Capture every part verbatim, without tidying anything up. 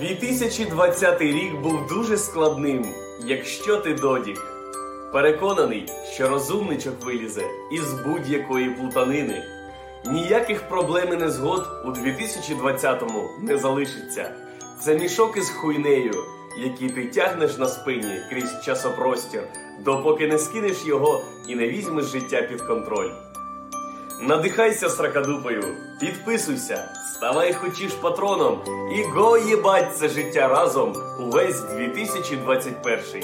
дві тисячі двадцятий рік був дуже складним, якщо ти додік. Переконаний, що розумничок вилізе із будь-якої плутанини. Ніяких проблем і незгод у дві тисячі двадцятому не залишиться. Це мішок із хуйнею, який ти тягнеш на спині крізь часопростір, допоки не скинеш його і не візьмеш життя під контроль. Надихайся Сракадупою, підписуйся, ставай хоч іж патроном і го їбать це життя разом увесь дві тисячі двадцять перший.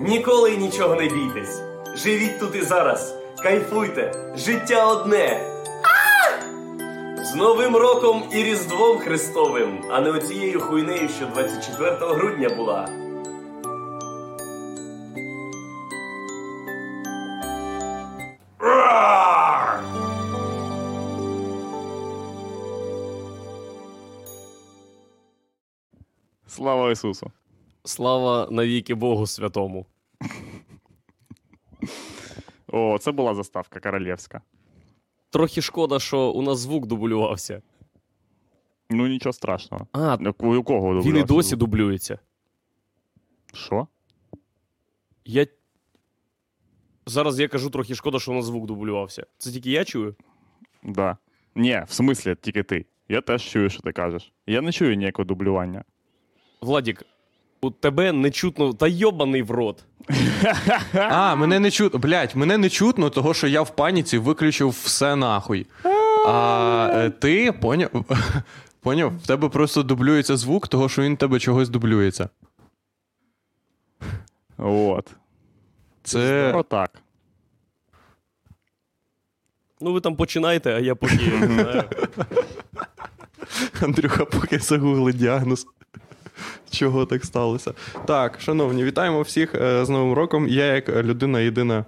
Ніколи і нічого не бійтесь, живіть тут і зараз, кайфуйте, життя одне. З Новим Роком і Різдвом Христовим, а не оцією хуйнею, що двадцять четвертого грудня була. Слава Ісусу! Слава навіки Богу Святому! О, це була заставка королівська. Трохи шкода, що у нас звук дублювався. Ну, нічого страшного. А, у кого дублювався? Він і досі дублюється. Що? Я... Зараз я кажу трохи шкода, що у нас звук дублювався. Це тільки я чую? Да. Ні, в смислі, тільки ти. Я теж чую, що ти кажеш. Я не чую ніякого дублювання. Владік, у тебе не чутно... Та йобаний в рот. А, мене не чутно. Блять, мене не чутно, того, що я в паніці виключив все нахуй. А ти, поняв, поняв, в тебе просто дублюється звук, того, що він в тебе чогось дублюється. От. Це... Отак. Ну, ви там починайте, а я поки... Андрюха поки загуглить діагноз. Чого так сталося? Так, шановні, вітаємо всіх е, з Новим Роком. Я як людина-єдина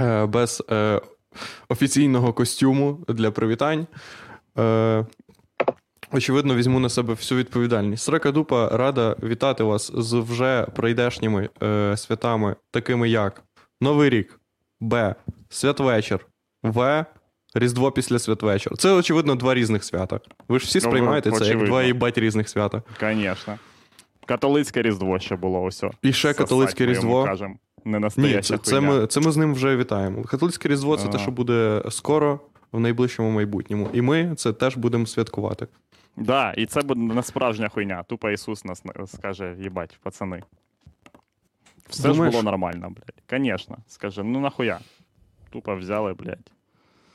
е, без е, офіційного костюму для привітань. Е, очевидно, візьму на себе всю відповідальність. Сракадупа рада вітати вас з вже прийдешніми е, святами, такими як Новий рік, Б. Святвечір, В. Різдво після святвечора. Це, очевидно, два різних свята. Ви ж всі сприймаєте ну, це очевидно. Як два їбать різних свята. Звісно. Католицьке Різдво ще було ось. І ще католицьке Різдво. Кажем, не Ні, це, це, ми, це ми з ним вже вітаємо. Католицьке Різдво – це а. те, що буде скоро, в найближчому майбутньому. І ми це теж будемо святкувати. Так, да, і це буде не справжня хуйня. Тупо Ісус нас скаже, їбать, пацани. Все Думаєш? Ж було нормально, блядь. Звісно. Скаже, ну нахуя. Тупо взяли, блядь.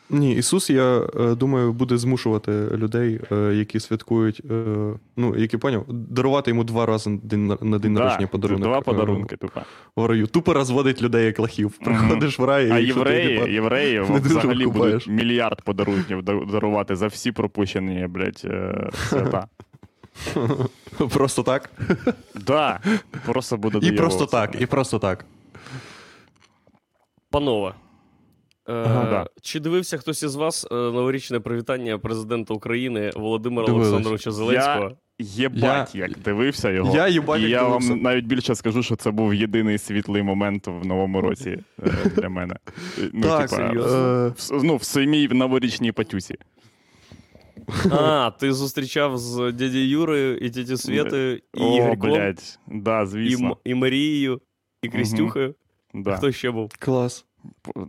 Ні, Ісус, я думаю, буде змушувати людей, які святкують, ну, які, поняв, дарувати йому два рази на день народження да, подарунок. Два подарунки, тупо. В раю. Тупо розводить людей, як лохів. Приходиш в рай, і... А євреї, ти, євреї взагалі будуть мільярд подарунків дарувати за всі пропущені, блядь, свята. Просто так? Да. Просто буде доявуватися. І просто так, і просто так. Панове. Ага, е, да. Чи дивився хтось із вас е, новорічне привітання президента України Володимира Дивилось. Олександровича Зеленського? Я єбать я... як дивився його. Я, єбать, І я дивився. Вам навіть більше скажу, що це був єдиний світлий момент в новому році е, для мене. Ну, так, типа, серйозно. Е... В, ну, в самій новорічній патюсі. А, ти зустрічав з дядю Юрою і дядю Свєтою, і О, Ігорьком, блядь. Да, звісно. І, і Марією, і Крістюхою. Да. Хто ще був? Клас.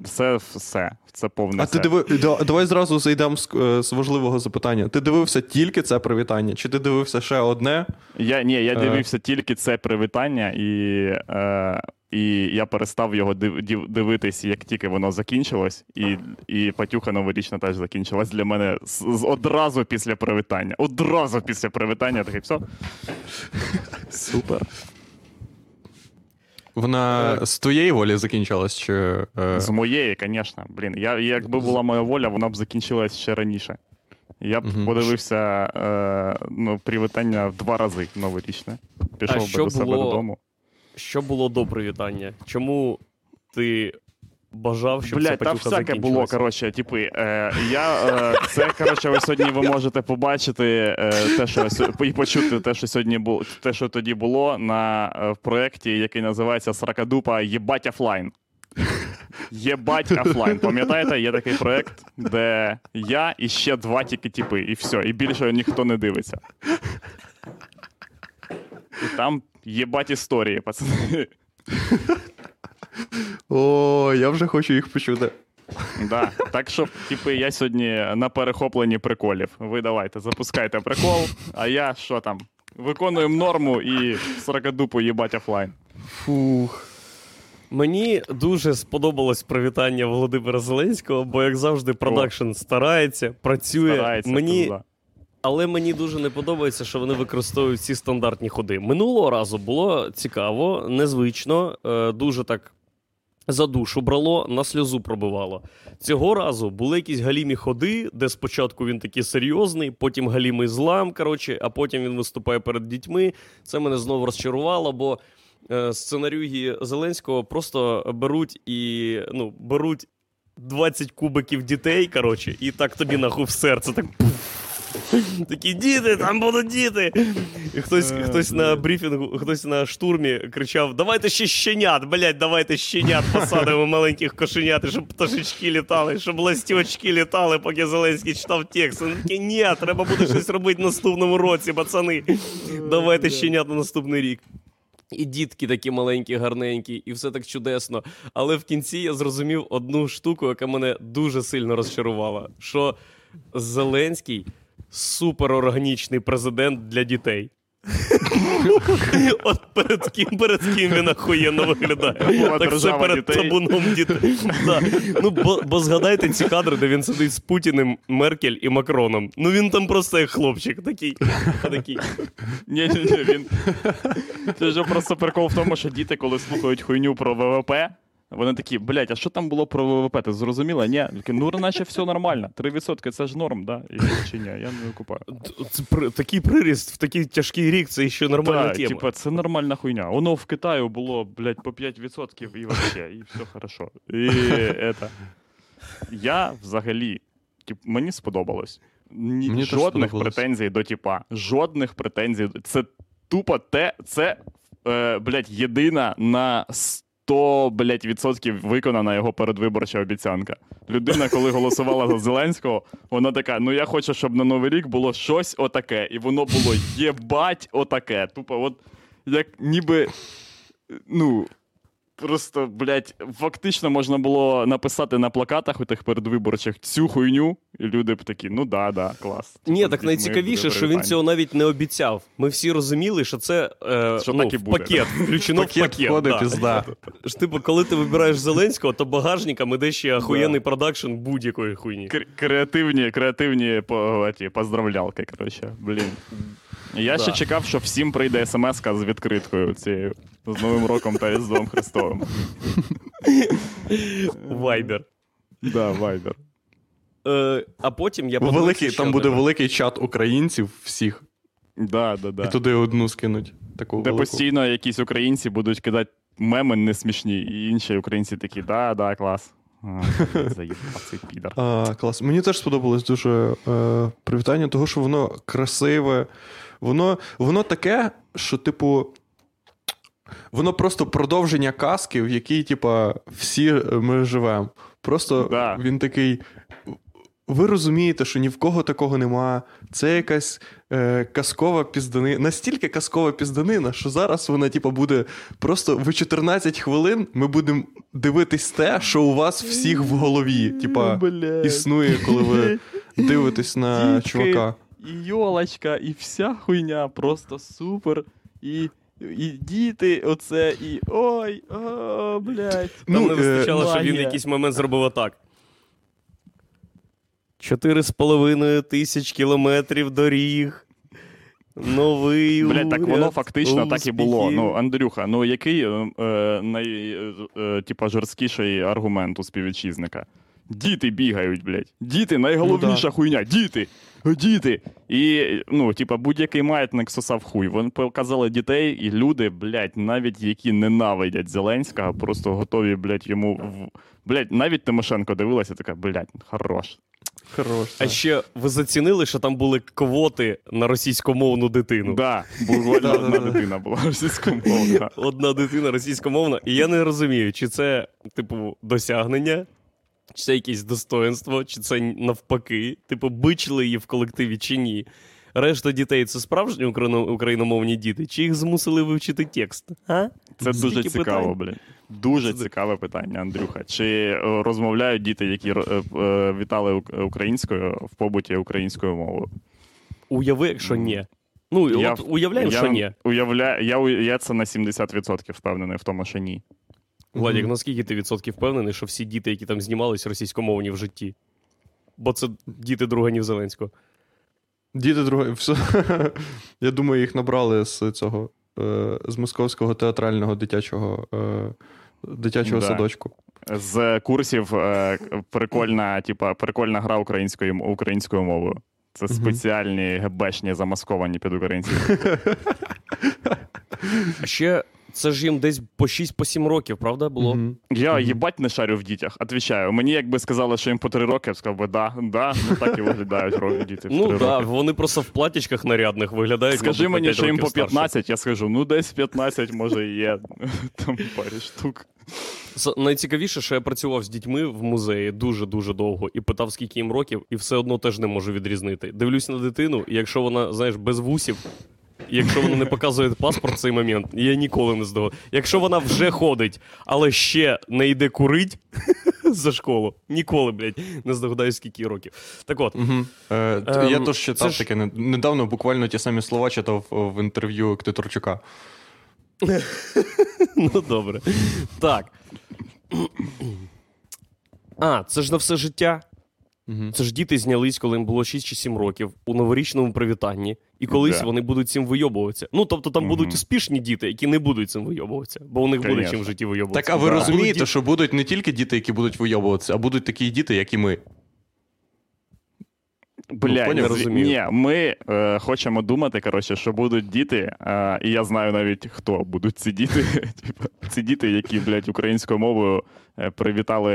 Це все. Це повне а все. Ти диви... Давай зразу зайдемо з, з важливого запитання. Ти дивився тільки це привітання? Чи ти дивився ще одне? Я, ні, я дивився е... тільки це привітання, і, е... і я перестав його див... дивитись, як тільки воно закінчилось. І, і Патюха новорічна теж закінчилась для мене з... одразу після привітання. Одразу після привітання. Такий, все. Супер. Вона так. з твоєї волі закінчилась? Чи, е... З моєї, звісно. Блін, я, якби була моя воля, вона б закінчилась ще раніше. Я б угу. подивився е... ну, привітання в два рази новорічне. Пішов а би до було... себе додому. Що було до привітання? Чому ти бажав, щоб Блядь, це Патюха закінчилася? Блядь, там всяке було, коротше, типи. Е, я, е, це, коротше, ви сьогодні ви можете побачити е, те, що, і почути те, що сьогодні було, те, що тоді було на, е, в проєкті, який називається «Сракадупа Єбать офлайн». Єбать офлайн. Пам'ятаєте, є такий проєкт, де я і ще два тільки типи, і все, і більше ніхто не дивиться. І там єбать історії, пацани. О, я вже хочу їх почути. Да. Так що, типу, я сьогодні на перехопленні приколів. Ви давайте, запускайте прикол, а я, що там, виконуємо норму і Сракадупу їбать офлайн. Фух. Мені дуже сподобалось привітання Володимира Зеленського, бо, як завжди, продакшн старається, працює. Старається, мені... Але мені дуже не подобається, що вони використовують ці стандартні ходи. Минулого разу було цікаво, незвично, дуже так за душу брало, на сльозу пробивало. Цього разу були якісь галімі ходи, де спочатку він такий серйозний, потім галімий злам, коротше, а потім він виступає перед дітьми. Це мене знову розчарувало, бо сценарії Зеленського просто беруть і, ну, беруть двадцять кубиків дітей, коротше, і так тобі нахуй в серце, так пуф. Такі діти, там будуть діти. І хтось, хтось на брифінгу, хтось на штурмі кричав: давайте ще щенят, блять, давайте щенят посадимо маленьких кошенят, щоб пташечки літали, щоб ластівочки літали, поки Зеленський читав текст. Він такий: ні, треба буде щось робити в наступному році, пацани. Давайте щенят на наступний рік. І дітки такі маленькі, гарненькі, і все так чудесно. Але в кінці я зрозумів одну штуку, яка мене дуже сильно розчарувала, що Зеленський суперорганічний президент для дітей. От перед ким, перед ким він охуєнно виглядає. Так це перед табуном дітей. Ну, бо згадайте ці кадри, де він сидить з Путіним, Меркель і Макроном. Ну, він там просто як хлопчик такий. Ні-ні-ні, він... Це ж просто прикол в тому, що діти, коли слухають хуйню про ВВП, вони такі: блядь, а що там було про ВВП, ти зрозуміла? Ні, ну наче все нормально, три відсотки це ж норм, да? Чи ні, я не викупаю. Такий приріст в такий тяжкий рік, це ще нормальна тема. Так, типа, це нормальна хуйня. Воно в Китаю було, блядь, по п'ять відсотків і вообще, і все хорошо. І это. Я взагалі, тип, мені сподобалось. Ні, жодних претензій до типа, жодних претензій. Це тупо те, це, е, блядь, єдина на то, блядь, відсотків виконана його передвиборча обіцянка. Людина, коли голосувала за Зеленського, вона така: ну я хочу, щоб на Новий рік було щось отаке. І воно було єбать отаке. Тупо от як ніби, ну, просто, блядь, фактично можна було написати на плакатах у тих передвиборчих цю хуйню, і люди б такі: ну да, да, клас. Ні, так найцікавіше, що він цього навіть не обіцяв. Ми всі розуміли, що це е, що ну, в пакет, включено в пакет. Входить, пізда. Типу, коли ти вибираєш Зеленського, то багажником іде ще охуєнний продакшн будь-якої хуйні. Креативні, креативні поздравлялки, коротше, блін. Я да. ще чекав, що всім прийде смс-ка з відкриткою цією, з Новим роком та Різдвом Христовим. Вайбер. Да, Вайбер. Е, а потім я подумав, великий, там буде не... великий чат українців всіх. Да, да, да. І туди одну скинуть. Таку де велику. Постійно якісь українці будуть кидати меми несмішні, і інші українці такі: да, да, клас. Заїбав цей підар. А, клас. Мені теж сподобалось дуже е, привітання того, що воно красиве. Воно, воно таке, що, типу, воно просто продовження казки, в якій, типу, всі ми живемо. Просто да. Він такий: ви розумієте, що ні в кого такого нема. Це якась е, казкова пізданина. Настільки казкова пізданина, що зараз вона, типу, буде просто в чотирнадцять хвилин ми будемо дивитись те, що у вас всіх в голові. Типа, існує, коли ви дивитесь на Дітки, чувака. І йолочка, і вся хуйня просто супер. І... І діти, оце, і ой, о, блядь. Там ну, не вистачало, е- щоб він в якийсь момент зробив отак. Чотири з половиною тисяч кілометрів доріг. Новий уряд. Блядь, так воно фактично успіхів. Так і було. Ну, Андрюха, ну який е, най, е, типа, жорсткіший аргумент у співвітчизника? Діти бігають, блядь. Діти, найголовніша ну, хуйня. Діти! Діти! І, ну, типа, будь-який маятник сосав хуй. Вони показали дітей, і люди, блядь, навіть які ненавидять Зеленського, просто готові, блядь, йому... В... Блядь, навіть Тимошенко дивилася, така: блядь, хорош. Хорош. А ще ви зацінили, що там були квоти на російськомовну дитину? Так, буквально одна дитина була російськомовна. Одна дитина російськомовна. І я не розумію, чи це, типу, досягнення, чи це якесь достоинство, чи це навпаки, типу, бичили її в колективі чи ні. решта дітей – це справжні україномовні діти? Чи їх змусили вивчити текст? А? Це Скільки дуже цікаво, блін. Дуже це... цікаве питання, Андрюха. Чи розмовляють діти, які вітали українською, в побуті українською мовою? Уяви, якщо ні. Ну, я, от уявляємо, я, що ні. Уявля... Я, я це на сімдесят відсотків впевнений в тому, що ні. Владик, наскільки ти відсотків впевнений, що всі діти, які там знімались, російськомовні в житті? Бо це діти друганів Зеленського. Діти друганів. Я думаю, їх набрали з цього, з московського театрального дитячого, дитячого да. садочку. З курсів прикольна, типа, прикольна гра українською, українською мовою. Це спеціальні гебешні, замасковані під українців. А ще це ж їм десь по шість-сім років, правда, було? Я їбать не шарю в дітях, отвічаю. Мені якби сказали, що їм по три роки, я б сказав би, да, да, ну так і виглядають роки діти в три роки. Ну так, вони просто в платічках нарядних виглядають. Скажи мені, що їм по п'ятнадцять, я скажу, ну десь п'ятнадцять, може, є там парі штук. Найцікавіше, що я працював з дітьми в музеї дуже-дуже довго і питав, скільки їм років, і все одно теж не можу відрізнити. Дивлюсь на дитину, і якщо вона, знаєш, без вусів, якщо вона не показує паспорт в цей момент, я ніколи не здогадую. Якщо вона вже ходить, але ще не йде курить за школу, ніколи, блядь, не здогадаюсь, скільки років. Так от. Я теж читав таке недавно, буквально ті самі слова читав в інтерв'ю Кітурчука. Ну, добре. Так. А, це ж на все життя. Угу. Це ж діти знялись, коли їм було шість чи сім років, у новорічному привітанні. І колись да. вони будуть цим вийобуватися. Ну, тобто там угу. будуть успішні діти, які не будуть цим вийобуватися. Бо у них Конечно. буде чим в житті вийобуватися. Так, а ви да. розумієте, будуть... що будуть не тільки діти, які будуть вийобуватися, а будуть такі діти, як і ми. Бля, ну, з... ні, ми е, хочемо думати, коротше, що будуть діти, е, і я знаю навіть, хто будуть ці діти. Ці діти, які, блядь, українською мовою привітали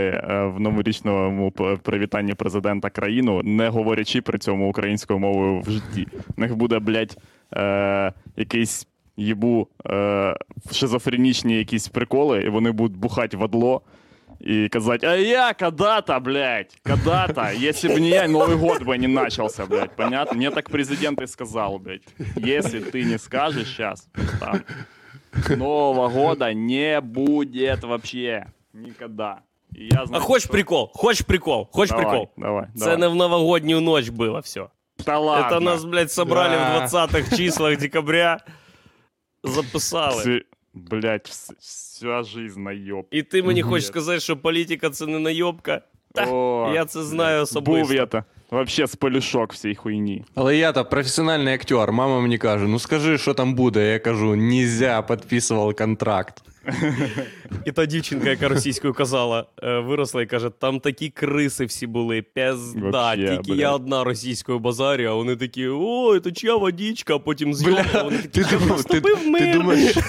в новорічному привітанні президента країну, не говорячи при цьому українською мовою в житті. У них буде, блядь, е, якийсь їбу е, шизофренічні якісь приколи, і вони будуть бухати вадло. И сказать, а я когда-то, блядь, когда-то, если бы не я, Новый год бы не начался, блядь, понятно? Мне так президент и сказал, блядь, если ты не скажешь сейчас, там, Нового года не будет вообще никогда. И я знаю, а хочешь что... прикол? Хочешь прикол? Хочешь давай, прикол? Давай, давай. Цены в новогоднюю ночь было все. Да ладно. Это нас, блядь, собрали да. в двадцятих числах декабря, записали. Блядь, вся жизнь наєбка. І ти мені хочеш сказати, що політика – це не наєбка? Та, О, я це знаю особисто. Був я та, вообще з полюшок всій хуйні. Але я та професіональний актер. Мама мені каже, ну скажи, що там буде. Я кажу, нельзя, підписував контракт. І та дівчинка, яка російською казала, виросла і каже, там такі криси всі були, пізда, тільки я одна російською базарю, а вони такі, ой, це чия водичка, а потім зйомка, вони такі, вступив мир.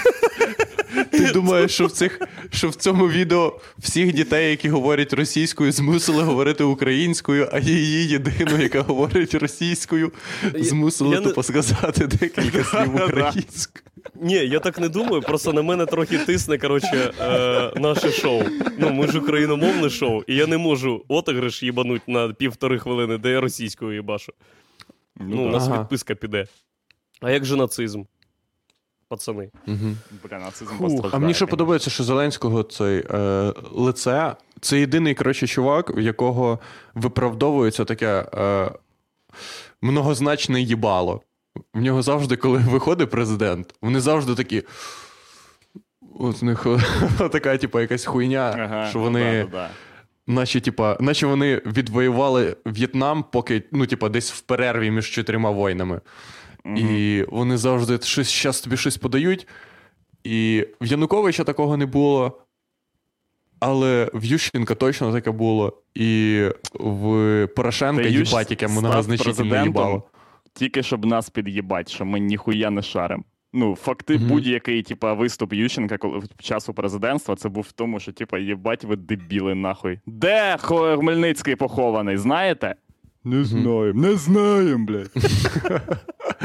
Ти думаєш, що в, цих, що в цьому відео всіх дітей, які говорять російською, змусили говорити українською, а її єдину, яка говорить російською, змусили тупо не... сказати декілька слів українською. Ні, я так не думаю, просто на мене трохи тисне, коротше, е, наше шоу. Ну, ми ж україномовне шоу, і я не можу отагриш їбануть на півтори хвилини, де я російською їбашу. Ну, ну у нас ага. підписка піде. А як же нацизм? Пацани. Угу. Бля, нацизм постраждає. А мені ще подобається, що Зеленського цей е, лице, це єдиний, коротше, чувак, в якого виправдовується таке е, многозначне їбало. В нього завжди, коли виходить президент, вони завжди такі... От в них така, типу, якась хуйня, ага, що вони... Да, да, да. Наче, типа, наче вони відвоювали В'єтнам, поки, ну, типа, десь в перерві між чотирма війнами. Угу. І вони завжди щось, щас тобі щось подають. І в Януковича такого не було. Але в Ющенка точно таке було. І в Порошенка їбать, яке многозначительно їбало. Тільки щоб нас під'їбать, що ми ніхуя не шаримо. Ну, факти, mm-hmm. будь-який, типа, виступ Ющенка коли, в часу президентства, це був в тому, що, типа, їбать ви дебіли нахуй. Де Хмельницький похований, знаєте? Не знаємо, не знаємо, блядь.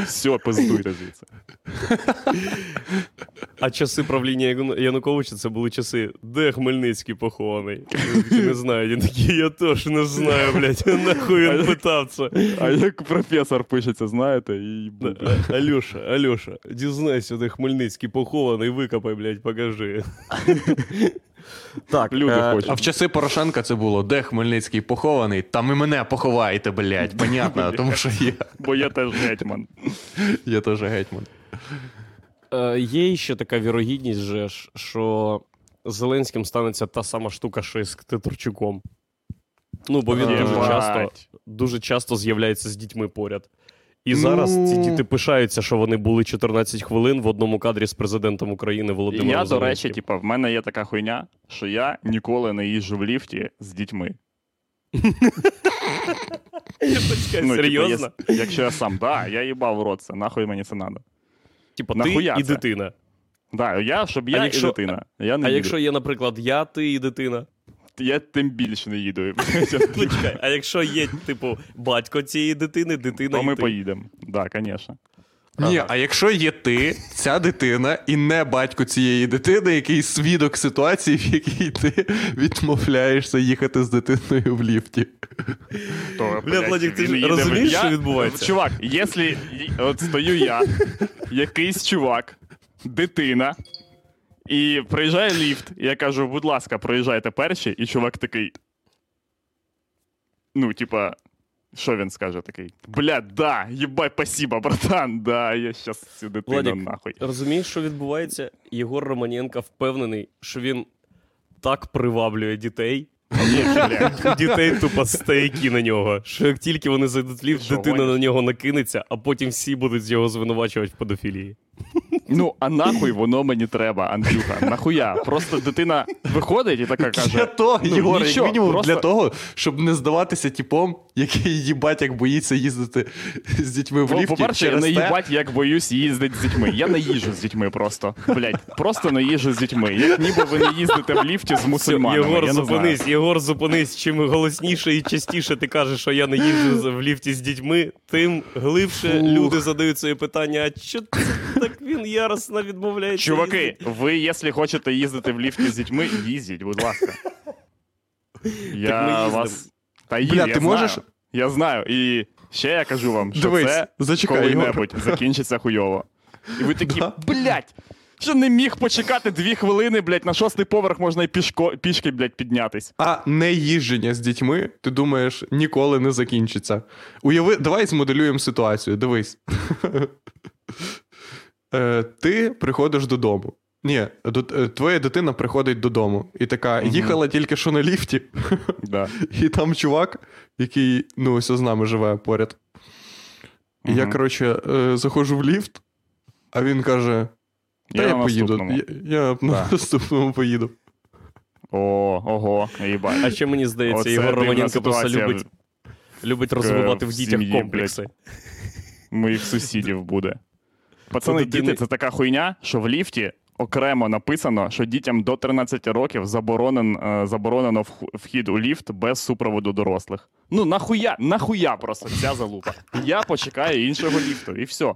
Все, пиздуйте звідси. А часи правління Януковича — це були часи, де Хмельницький похований. Не знаю, він такий, я теж не знаю, блядь, нахуй він питав це. А як професор пишеться, знаєте, і... Алюша, Алюша, дізнайся, де Хмельницький похований, викопай, блядь, покажи. Так, люди е- хочуть. А в часи Порошенка це було, де Хмельницький похований, там і мене поховайте, блядь, понятно, тому що я... Бо я теж гетьман. Я теж гетьман. Е, є ще така вірогідність, же, що з Зеленським станеться та сама штука, що і з Кітурчуком. Ну, бо він дуже часто, дуже часто з'являється з дітьми поряд. І зараз ну... ці діти пишаються, що вони були чотирнадцять хвилин в одному кадрі з президентом України Володимиром Зеленським. Я, до речі, типа, в мене є така хуйня, що я ніколи не їжджу в ліфті з дітьми. Серйозно? Якщо я сам, так, я їбав в рот це, нахуй мені це треба. Типа, ти і дитина. Так, я, щоб я і дитина. А якщо є, наприклад, я, ти і дитина? Я тим більше не їду. А якщо є, типу, батько цієї дитини, дитина то і ми ти? Поїдемо. Так, да, звісно. Ні, а якщо є ти, ця дитина, і не батько цієї дитини, який свідок ситуації, в якій ти відмовляєшся їхати з дитиною в ліфті. То, бля, Владик, ти ж розумієш, що відбувається? Чувак, якщо от стою я, якийсь чувак, дитина, і проїжджає ліфт, і я кажу, будь ласка, проїжджайте перші, і чувак такий, ну, типа, що він скаже такий? Бля, да, єбай, спасибо, братан, да, я щас цю дитину Владик, нахуй. Розумієш, що відбувається? Єгор Романенко впевнений, що він так приваблює дітей, дітей тупо стейки на нього, що як тільки вони зайдуть в ліфт, дитина на нього накинеться, а потім всі будуть його звинувачувати в педофілії. Ну, а нахуй воно мені треба, Андрюха, нахуя? Просто дитина виходить і така каже... Для того, ну, Єгор, як мінімум просто... для того, щоб не здаватися типом, який їбать, як боїться їздити з дітьми в ліфті. По-перше, я не їбать, як боюсь їздити з дітьми. Я не їжджу з дітьми просто. Блядь, просто не їжджу з дітьми. Як ніби ви не їздите в ліфті з мусульманами. Єгор, зупинись, Єгор, зупинись. Чим голосніше і частіше ти кажеш, що я не їжджу в ліфті з дітьми, тим глибше люди задають свої питання, а чого так він яростно відмовляється. Чуваки, їздити. Ви, якщо хочете їздити в ліфті з дітьми, їздіть, будь ласка. Я вас... Та їм, бля, я ти знаю. Можеш? Я знаю. І ще я кажу вам, що дивись, це зачекай, коли-небудь його. Закінчиться хуйово. І ви такі, да? Блядь, що не міг почекати дві хвилини, блядь, на шостий поверх можна і пішко, пішки, блядь, піднятись. А не їждження з дітьми, ти думаєш, ніколи не закінчиться. Уяви, давай змоделюємо ситуацію, дивись. Е, ти приходиш додому. Ні, до, твоя дитина приходить додому. І така, угу. Їхала тільки що на ліфті. Да. І там чувак, який, ну, ось з нами живе поряд. Угу. Я, коротше, е, заходжу в ліфт, а він каже, та я, я поїду. Я, я на наступному поїду. О, ого, їбать. А ще мені здається, Ігор Романенко просто любить, любить розвивати в, в дітях сім'ї, комплекси. Блядь. Моїх сусідів буде. Пацани, діти, діти, це така хуйня, що в ліфті окремо написано, що дітям до тринадцяти років заборонен, заборонено вхід у ліфт без супроводу дорослих. Ну, нахуя, нахуя просто ця залупа. Я почекаю іншого ліфту, і все.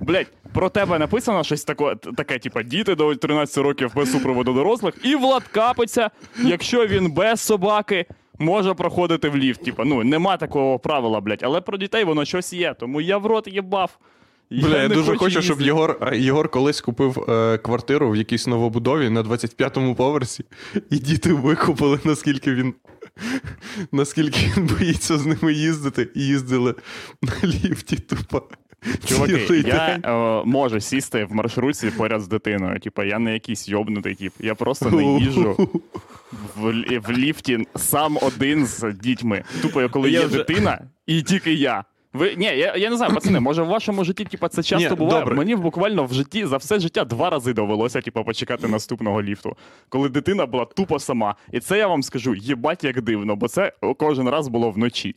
Блять, про тебе написано щось тако, таке, типа, діти до тринадцяти років без супроводу дорослих, і Влад капиться, якщо він без собаки може проходити в ліфт. Типа, ну, нема такого правила, блять, але про дітей воно щось є, тому я в рот їбав. Я Бля, я дуже хочу, хочу щоб Єгор, Єгор колись купив е, квартиру в якійсь новобудові на двадцять п'ятому поверсі, і діти викупили, наскільки він, наскільки він боїться з ними їздити, і їздили на ліфті тупо. Чуваки, я е, можу сісти в маршрутці поряд з дитиною. Типа, я не якийсь йобнутий тип. Я просто не їжджу в, в ліфті сам один з дітьми. Тупо, коли я є вже... дитина, і тільки я. Ви, ні, я, я не знаю, пацани, може в вашому житті типу, це часто ні, буває? Добре. Мені буквально в житті за все життя два рази довелося типу, почекати наступного ліфту, коли дитина була тупо сама. І це я вам скажу, єбать як дивно, бо це кожен раз було вночі.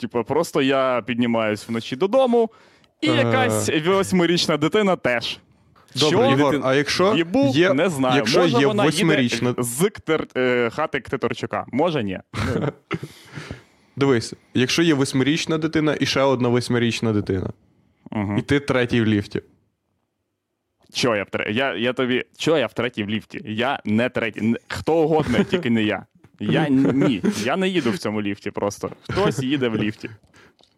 Типу, просто я піднімаюсь вночі додому, і якась восьмирічна дитина теж. Добре, Єгор, а якщо Єбу, є, не знаю. Якщо може є вона восьмирічна... їде з ктер, е, хати Кітурчука? Може, ні. Дивись, якщо є восьмирічна дитина і ще одна восьмирічна дитина, Угу. І ти третій в ліфті. Чо я в третій? Я, я тобі... Чо я в третій в ліфті? Я не третій. Хто угодно, тільки не я. Я ні. Я не їду в цьому ліфті просто. Хтось їде в ліфті.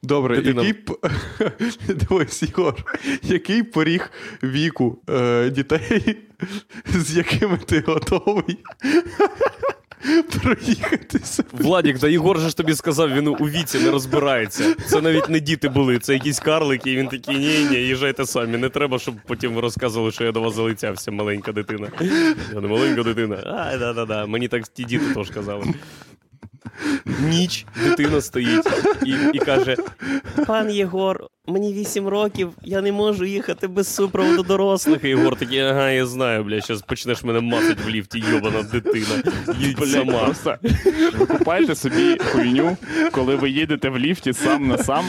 Добре, який... Дивись, Ігор, який поріг віку е, дітей, з якими ти готовий проїхатися? Владік, та Ігор же ж тобі сказав, він у віці не розбирається. Це навіть не діти були, це якісь карлики, і він такий, ні-ні, їжджайте самі, не треба, щоб потім розказували, що я до вас залицявся, маленька дитина. Я не маленька дитина. А, да-да-да, мені так ті діти теж казали. Ніч дитина стоїть і, і каже: пан Єгор, мені вісім років, я не можу їхати без супроводу дорослих. І Єгор такий, ага, я знаю, бля, щас почнеш мене мацать в ліфті, йобана дитина. Їдь сама. Просто викупайте собі хуйню, коли ви їдете в ліфті сам на сам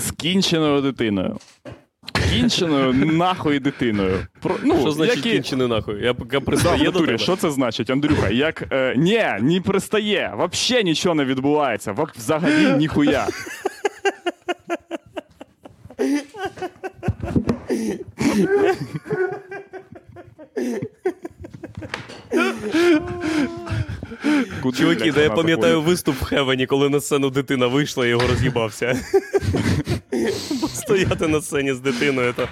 з кінченою дитиною. Кінченою нахуй дитиною. Про, ну, що значить які... кінченою нахуй? Я, я пристає да, до тебе. Що це значить, Андрюха? Як, е, ні, не пристає. Вообще нічого не відбувається. Взагалі ніхуя. Чуваки, да я пам'ятаю заходить? Виступ в Хевені, коли на сцену дитина вийшла і його роз'їбався. Постояти на сцені з дитиною. То...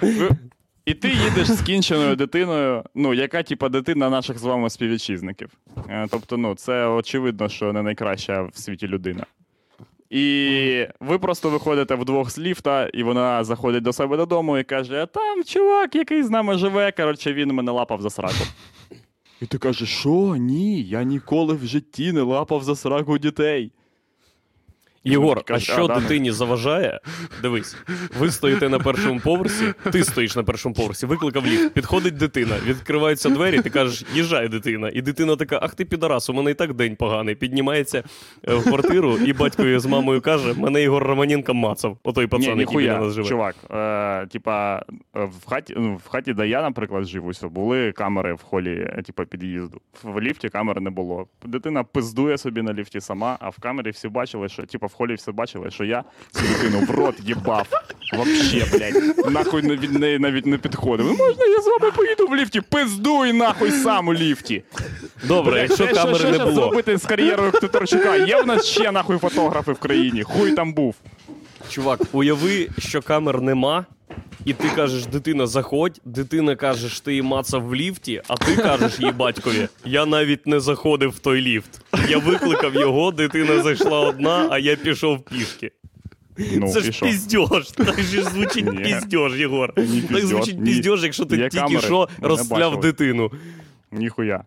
І ти їдеш з кінченою дитиною, ну, яка, типа, дитина наших з вами співвітчизників. Тобто, ну, це очевидно, що не найкраща в світі людина. І ви просто виходите вдвох з ліфта, і вона заходить до себе додому і каже, а там чувак, який з нами живе, коротше, він мене лапав за сраку. І ти кажеш, що? Ні, я ніколи в житті не лапав за сраку дітей. Єгор, а що дитині заважає? Дивись, ви стоїте на першому поверсі, ти стоїш на першому поверсі, викликав ліфт, підходить дитина, відкриваються двері, ти кажеш, їжджай, дитина. І дитина така, ах ти підарас, у мене і так день поганий. Піднімається в квартиру, і батько з мамою каже, мене Ігор Романенко мацав. Отой пацан, який біля нас живе. Чувак, е, типа, в хаті, в хаті, де я, наприклад, живуся, були камери в холі, типа, під'їзду. В ліфті камери не було. Дитина пиздує собі на ліфті сама, а в камері всі бачили, що, типа, в холі все бачили, що я цю дитину в рот їбав. Вообще, блядь. Нахуй від неї навіть не підходив. Ну, можна я з вами поїду в ліфті? Пиздуй нахуй сам у ліфті. Добре, блядь, якщо камери не було. Що зараз зробити з кар'єрою Кітурчука? Є в нас ще нахуй фотографи в країні? Хуй там був. Чувак, уяви, що камер нема, і ти кажеш, дитина, заходь, дитина кажеш, ти її мацав в ліфті, а ти кажеш їй батькові, я навіть не заходив в той ліфт. Я викликав його, дитина зайшла одна, а я пішов пішки. Ну, це ж що? Піздьош, так же звучить не. Піздьош, Єгор. Піздьош. Так звучить піздьош, якщо ти є тільки камери, що розстріляв дитину. Ніхуя.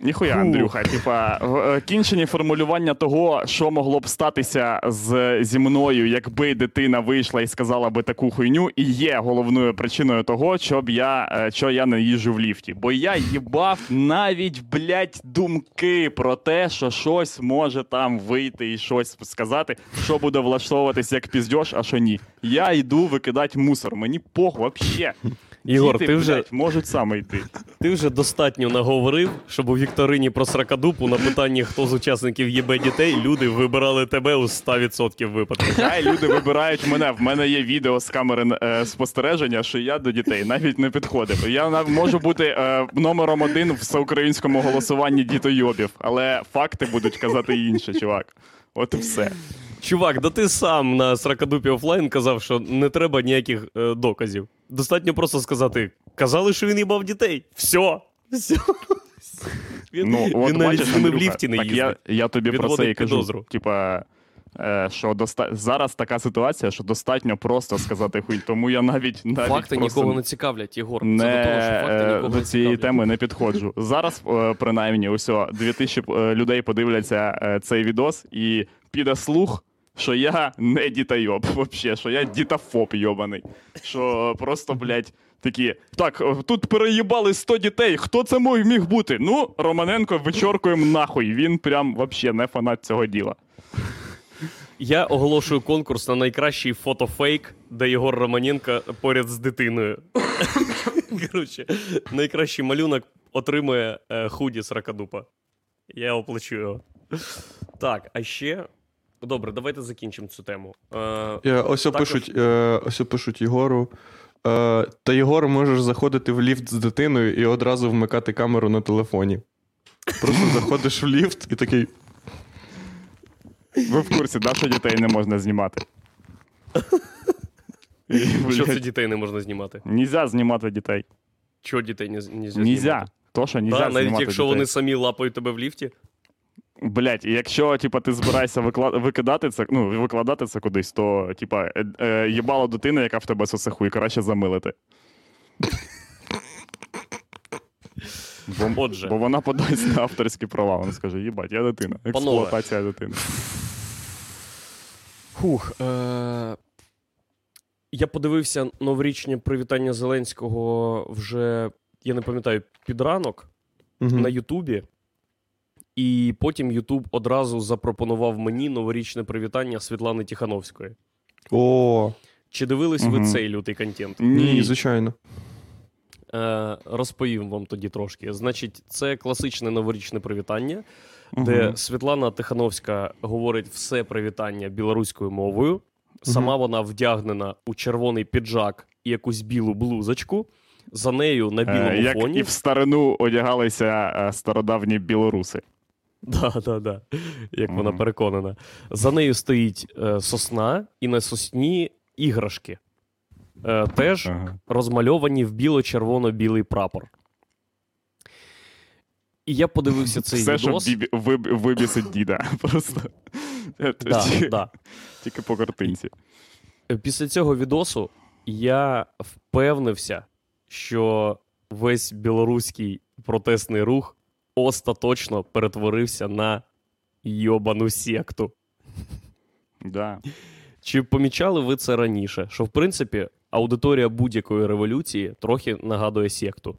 Ніхуя, Андрюха, типа, кінчені формулювання того, що могло б статися з, зі мною, якби дитина вийшла і сказала би таку хуйню, і є головною причиною того, щоб я, що я не їжджу в ліфті. Бо я їбав навіть, блядь, думки про те, що щось може там вийти і щось сказати, що буде влаштовуватись як піздьош, а що ні. Я йду викидати мусор, мені пох, вообще. Ігор, діти, ти вже блядь, можуть саме йти. Ти вже достатньо наговорив, щоб у вікторині про Сракадупу на питанні, хто з учасників єбе дітей, люди вибирали тебе у сто відсотків випадків. Хай люди вибирають мене. В мене є відео з камери е, спостереження, що я до дітей навіть не підходив. Я можу бути е, номером один в всеукраїнському голосуванні дітойобів, але факти будуть казати інше, чувак. От і все. Чувак, да ти сам на Сракадупі офлайн казав, що не треба ніяких е, доказів. Достатньо просто сказати, казали, що він їбав дітей. Все. Все. Він, ну, от, він навіть бачиш, з ними Андрюха, в ліфті не їздить. Я, я тобі відводить про це і підозру. Кажу. Типа, е, що доста... зараз така ситуація, що достатньо просто сказати хуй. Тому я навіть... навіть факти нікого не цікавлять, Ігор. Не... Це до того, що факти нікого до цієї не теми не підходжу. Зараз, е, принаймні, усьо, дві тисячі людей подивляться е, цей відос і піде слух, що я не дітайоб, вообще, що я дітафоб йобаний. Що просто, блядь, такі, так, тут переїбали сто дітей, хто це міг бути? Ну, Романенко вичоркуємо нахуй, він прям, вообще, не фанат цього діла. Я оголошую конкурс на найкращий фотофейк, де Єгор Романенко поряд з дитиною. Короче, найкращий малюнок отримує худі Сракадупа. Я оплачу його. Так, а ще... Добре, давайте закінчимо цю тему. Е, ось також... пишуть, е, ось пишуть Єгору. Е, та, Єгор, можеш заходити в ліфт з дитиною і одразу вмикати камеру на телефоні. Просто заходиш в ліфт і такий... Ви в курсі, да, що дітей не можна знімати? Що це дітей не можна знімати? Нельзя знімати дітей. Чого дітей не можна знімати? Нельзя. То, що нельзя знімати дітей. Навіть якщо вони самі лапають тебе в ліфті? Блять, і якщо типа ти збираєшся викла... викидати це, ну, викладати це кудись, то типа їбало е- е- дитина, яка в тебе сосе хуй, краще замилити. Бо, бо вона подасть на авторські права, вона скаже: "Єбать, я дитина, експлуатація дитини". Хух, е- я подивився новорічне привітання Зеленського вже, я не пам'ятаю, під ранок угу. на Ютубі. І потім Ютуб одразу запропонував мені новорічне привітання Світлани Тихановської. О! Чи дивились угу. ви цей лютий контент? Ні, і... звичайно. Е, розповім вам тоді трошки. Значить, це класичне новорічне привітання, угу. де Світлана Тихановська говорить все привітання білоруською мовою. Угу. Сама вона вдягнена у червоний піджак і якусь білу блузочку. За нею на білому е, фоні. Як і в старину одягалися е, стародавні білоруси. Так, так, так. Як mm-hmm. вона переконана. За нею стоїть е, сосна, і на сосні іграшки. Е, теж uh-huh. розмальовані в біло-червоно-білий прапор. І я подивився цей все, відос. Все, що виб... вибісить діда. Просто. Да, Ті... да. Тільки по картинці. Після цього відосу я впевнився, що весь білоруський протестний рух остаточно перетворився на йобану секту. Да. Чи помічали ви це раніше? Що, в принципі, аудиторія будь-якої революції трохи нагадує секту.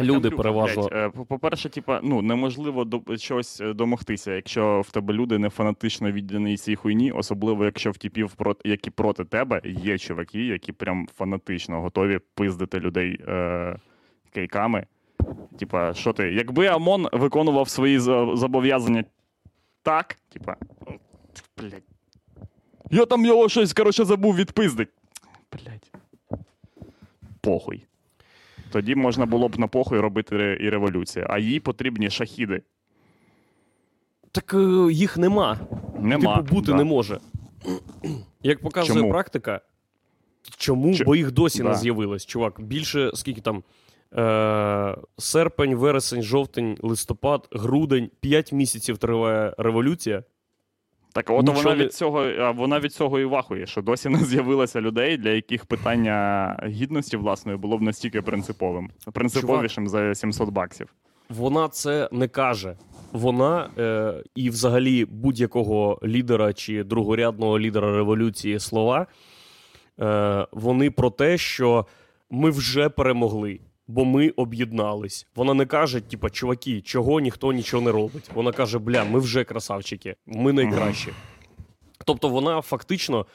Люди люблю, переважно... Блядь. По-перше, типа, ну, неможливо до чогось домогтися, якщо в тебе люди не фанатично віддані цій хуйні, особливо якщо в типів, які проти тебе, є чуваки, які прям фанатично готові пиздити людей е- кейками. Типа, що ти? Якби ОМОН виконував свої зобов'язання так, типа, блядь, я там його щось, короче, забув відпиздить. Блядь. Похуй. Тоді можна було б на похуй робити і революцію. А їй потрібні шахіди. Так їх нема. Нема. Типу, бути да. не може. Як показує чому? Практика, чому? Ч... Бо їх досі да. не з'явилось, чувак. Більше, скільки там, е- серпень, вересень, жовтень, листопад, грудень, п'ять місяців триває революція. Так от нічого... вона, від цього, вона від цього і вахує, що досі не з'явилося людей, для яких питання гідності власної було б настільки принциповим. Принциповішим за сімсот баксів. Вона це не каже. Вона е- і взагалі будь-якого лідера чи другорядного лідера революції слова, е- вони про те, що ми вже перемогли, бо ми об'єднались. Вона не каже, типа, чуваки, чого ніхто нічого не робить. Вона каже, бля, ми вже красавчики, ми найкращі. Тобто вона фактично,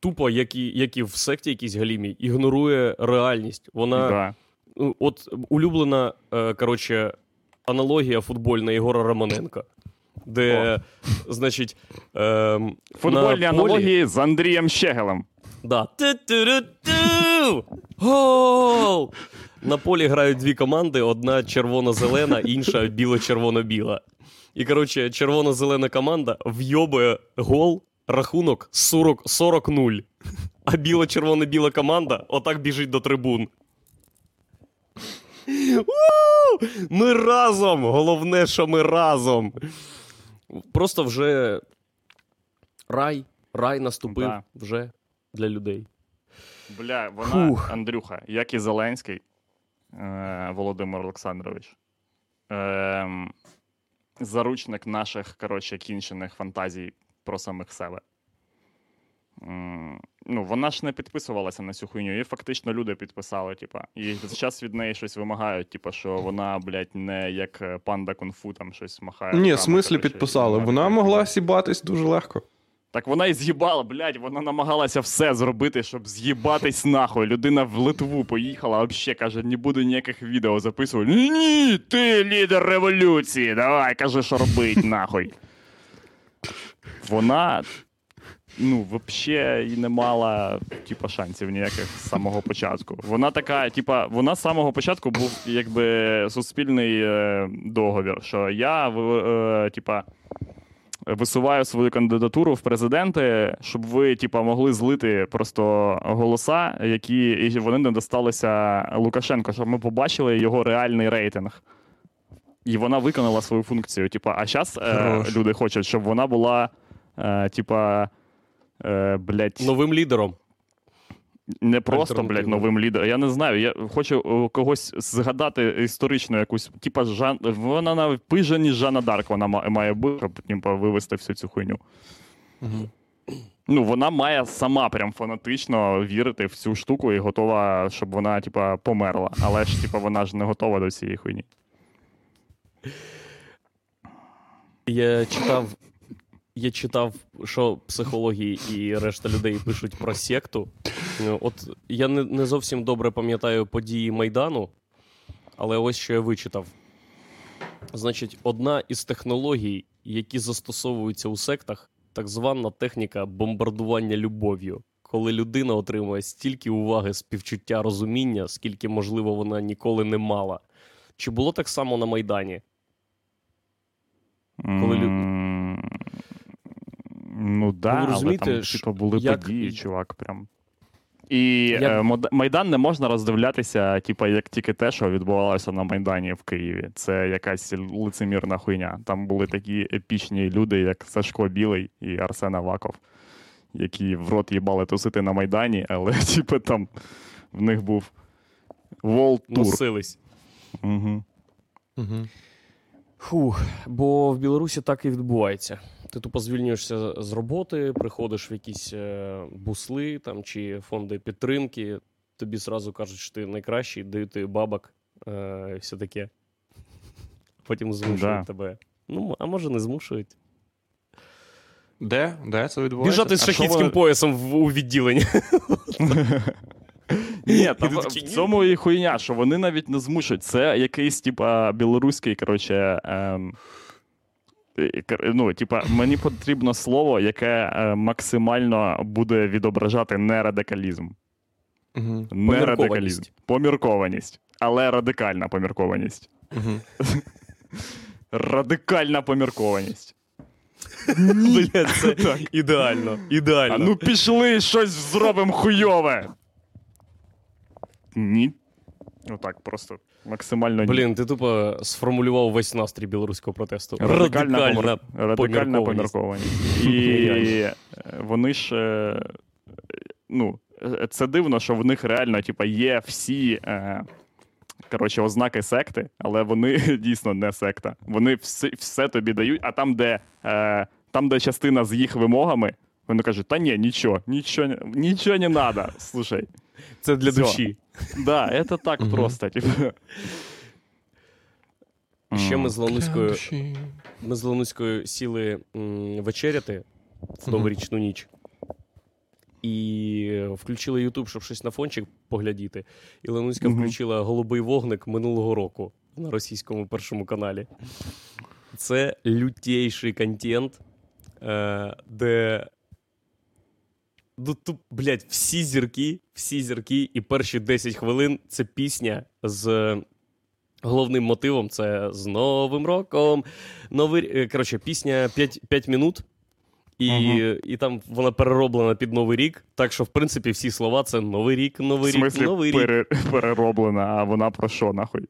тупо, як і, як і в секті якійсь галімій, ігнорує реальність. Вона, да. от улюблена, коротше, аналогія футбольна Ігора Романенка, де, О. значить, е, футбольні на полі... аналогії з Андрієм Щегелем. Да. Гол! На полі грають дві команди, одна червоно-зелена, інша біло-червоно-біла. І, коротше, червоно-зелена команда вйобує гол, рахунок сорок нуль. А біло-червоно-біла команда отак біжить до трибун. У-у-у! Ми разом! Головне, що ми разом! Просто вже рай, рай наступив да. вже для людей. Бля, вона, Фух. Андрюха, як і Зеленський, е, Володимир Олександрович, е, заручник наших, коротше, кінчених фантазій про самих себе. Е, ну, вона ж не підписувалася на цю хуйню, її фактично люди підписали, типа. І зараз від неї щось вимагають, типа, що вона, блядь, не як панда кунг-фу там щось махає. Ні, в смислі підписали, вона могла сібатись дуже легко. Так вона і з'їбала, блядь, вона намагалася все зробити, щоб з'їбатись нахуй. Людина в Литву поїхала, а взагалі каже, не буду ніяких відео записувати. Ні, ти лідер революції, давай, кажи, що робить, нахуй. вона, ну, взагалі не мала, типа, шансів ніяких з самого початку. Вона така, типа, вона з самого початку був, якби, суспільний е, договір, що я, е, е, типа, висуваю свою кандидатуру в президенти, щоб ви, типа, могли злити просто голоса, які, і вони не досталися Лукашенко, щоб ми побачили його реальний рейтинг. І вона виконала свою функцію. Типа, а зараз е, люди хочуть, щоб вона була, е, типа, е, блядь... новим лідером. Не просто, блядь, новим лідером. Я не знаю, я хочу когось згадати історично якусь, типа, Жан... вона на пижані Жанна Дарк вона має бути, щоб, типа, вивести всю цю хуйню. Угу. Ну, вона має сама прям фанатично вірити в цю штуку і готова, щоб вона, типа, померла. Але ж, типа, вона ж не готова до цієї хуйні. Я читав, я читав, що психологи і решта людей пишуть про секту. От я не, не зовсім добре пам'ятаю події Майдану, але ось що я вичитав. Значить, одна із технологій, які застосовуються у сектах, так звана техніка бомбардування любов'ю. Коли людина отримує стільки уваги, співчуття, розуміння, скільки, можливо, вона ніколи не мала. Чи було так само на Майдані? Коли люд... Ну так, да, але там типу, були як... події, чувак, прям. І як... Майдан не можна роздивлятися, типу, як тільки те, що відбувалося на Майдані в Києві. Це якась лицемірна хуйня. Там були такі епічні люди, як Сашко Білий і Арсен Аваков, які в рот їбали тусити на Майдані, але типу, там в них був волтур. Носились. Угу. Угу. Фух, бо в Білорусі так і відбувається. Ти тупо звільнюєшся з роботи, приходиш в якісь бусли там, чи фонди підтримки, тобі одразу кажуть, що ти найкращий, дають тобі бабок, е, все таке. Потім змушують да. тебе. Ну, а може не змушують. Де? Де це відбувається? Біжати з шахідським ви... поясом в, у відділенні. Ні, там в цьому і хуйня, що вони навіть не змушують. Це якийсь, типа, білоруський, коротше, ем, ну, типа, мені потрібно слово, яке е, максимально буде відображати не радикалізм. Угу. Не радикалізм. Поміркованість. Але радикальна поміркованість. Угу. Радикальна поміркованість. Ні, це так. Ідеально. Ідеально. А ну пішли, щось зробимо хуйове. Ні. Отак, просто максимально ні. Блін, ти тупо сформулював весь настрій білоруського протесту. Радикальна, радикальна, радикальна поміркованість. І вони ж, ну, це дивно, що в них реально, типа, є всі, коротше, ознаки секти, але вони дійсно не секта. Вони все, все тобі дають, а там, де, там, де частина з їх вимогами, вони кажуть, та ні, нічого, нічого, нічого не треба, слушай. Це для Все. Душі. Да, это так просто. Ще ми з Ланузькою, ми з Ланузькою сіли м, вечеряти в новорічну ніч. І включили Ютуб, щоб щось на фончик поглядіти. І Ланузька включила «Голубий вогник» минулого року на російському першому каналі. Це лютейший контент, де... Ну, тут, блядь, всі зірки, всі зірки, і перші десять хвилин – це пісня з головним мотивом, це з Новим роком, новий... Коротше, пісня п'ять хвилин, і, угу. і там вона перероблена під Новий рік, так що, в принципі, всі слова – це Новий рік, Новий рік, Новий пере... рік. В смислі перероблена, а вона про що, нахуй?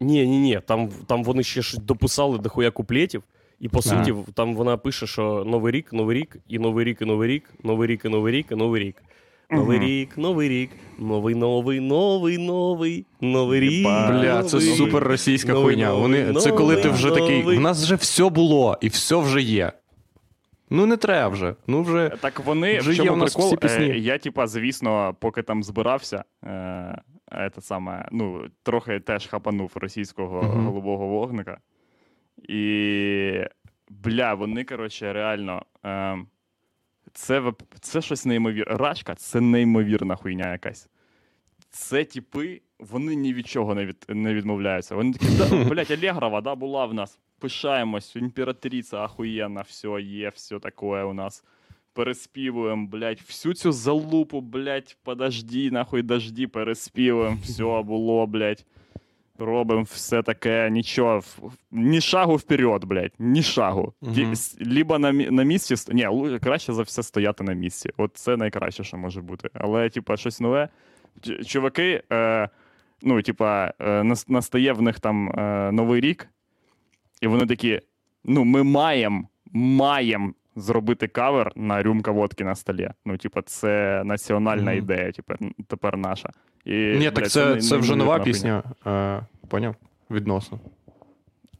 Ні-ні-ні, там, там вони ще ж дописали дохуя куплетів. І, по суті, ага. там вона пише, що Новий рік, Новий рік, і Новий рік, і Новий рік, Новий рік, і Новий рік, і Новий рік. Новий рік, Новий рік, Новий, Новий, Новий, Новий, Новий рік. Бля, це супер російська хуйня. Вони, це коли ти вже такий, в нас вже все було, і все вже є. Ну, не треба вже. Ну, вже так вони, вже в чому прикол, я, типа, звісно, поки там збирався, е, це саме, ну, трохи теж хапанув російського mm-hmm. голубого вогника. І, бля, вони, коротше, реально, е, це, це щось неймовірне. Рашка – це неймовірна хуйня якась. Це типи, вони ні від чого не, від, не відмовляються. Вони такі, да, блядь, Алегрова, да, була в нас. пишаємось, імператриця охуєнна, все є, все таке у нас. Переспівуємо, блядь, всю цю залупу, блядь, подожди, нахуй дожди, переспівуємо, все було, блядь. Робимо все таке, нічого, ні шагу вперед, блядь, ні шагу. Угу. Либо на, на місці, ні, краще за все стояти на місці. От це найкраще, що може бути. Але, типа, щось нове. Чуваки, е, ну, типа, е, настає в них там е, Новий рік, і вони такі, ну, ми маємо, маємо зробити кавер на рюмка водки на столі. Ну, типа, це національна mm-hmm. ідея, типа, тепер наша. І, ні, бля, так це, це, не, це вже не нова пісня, е, поняв? Відносно.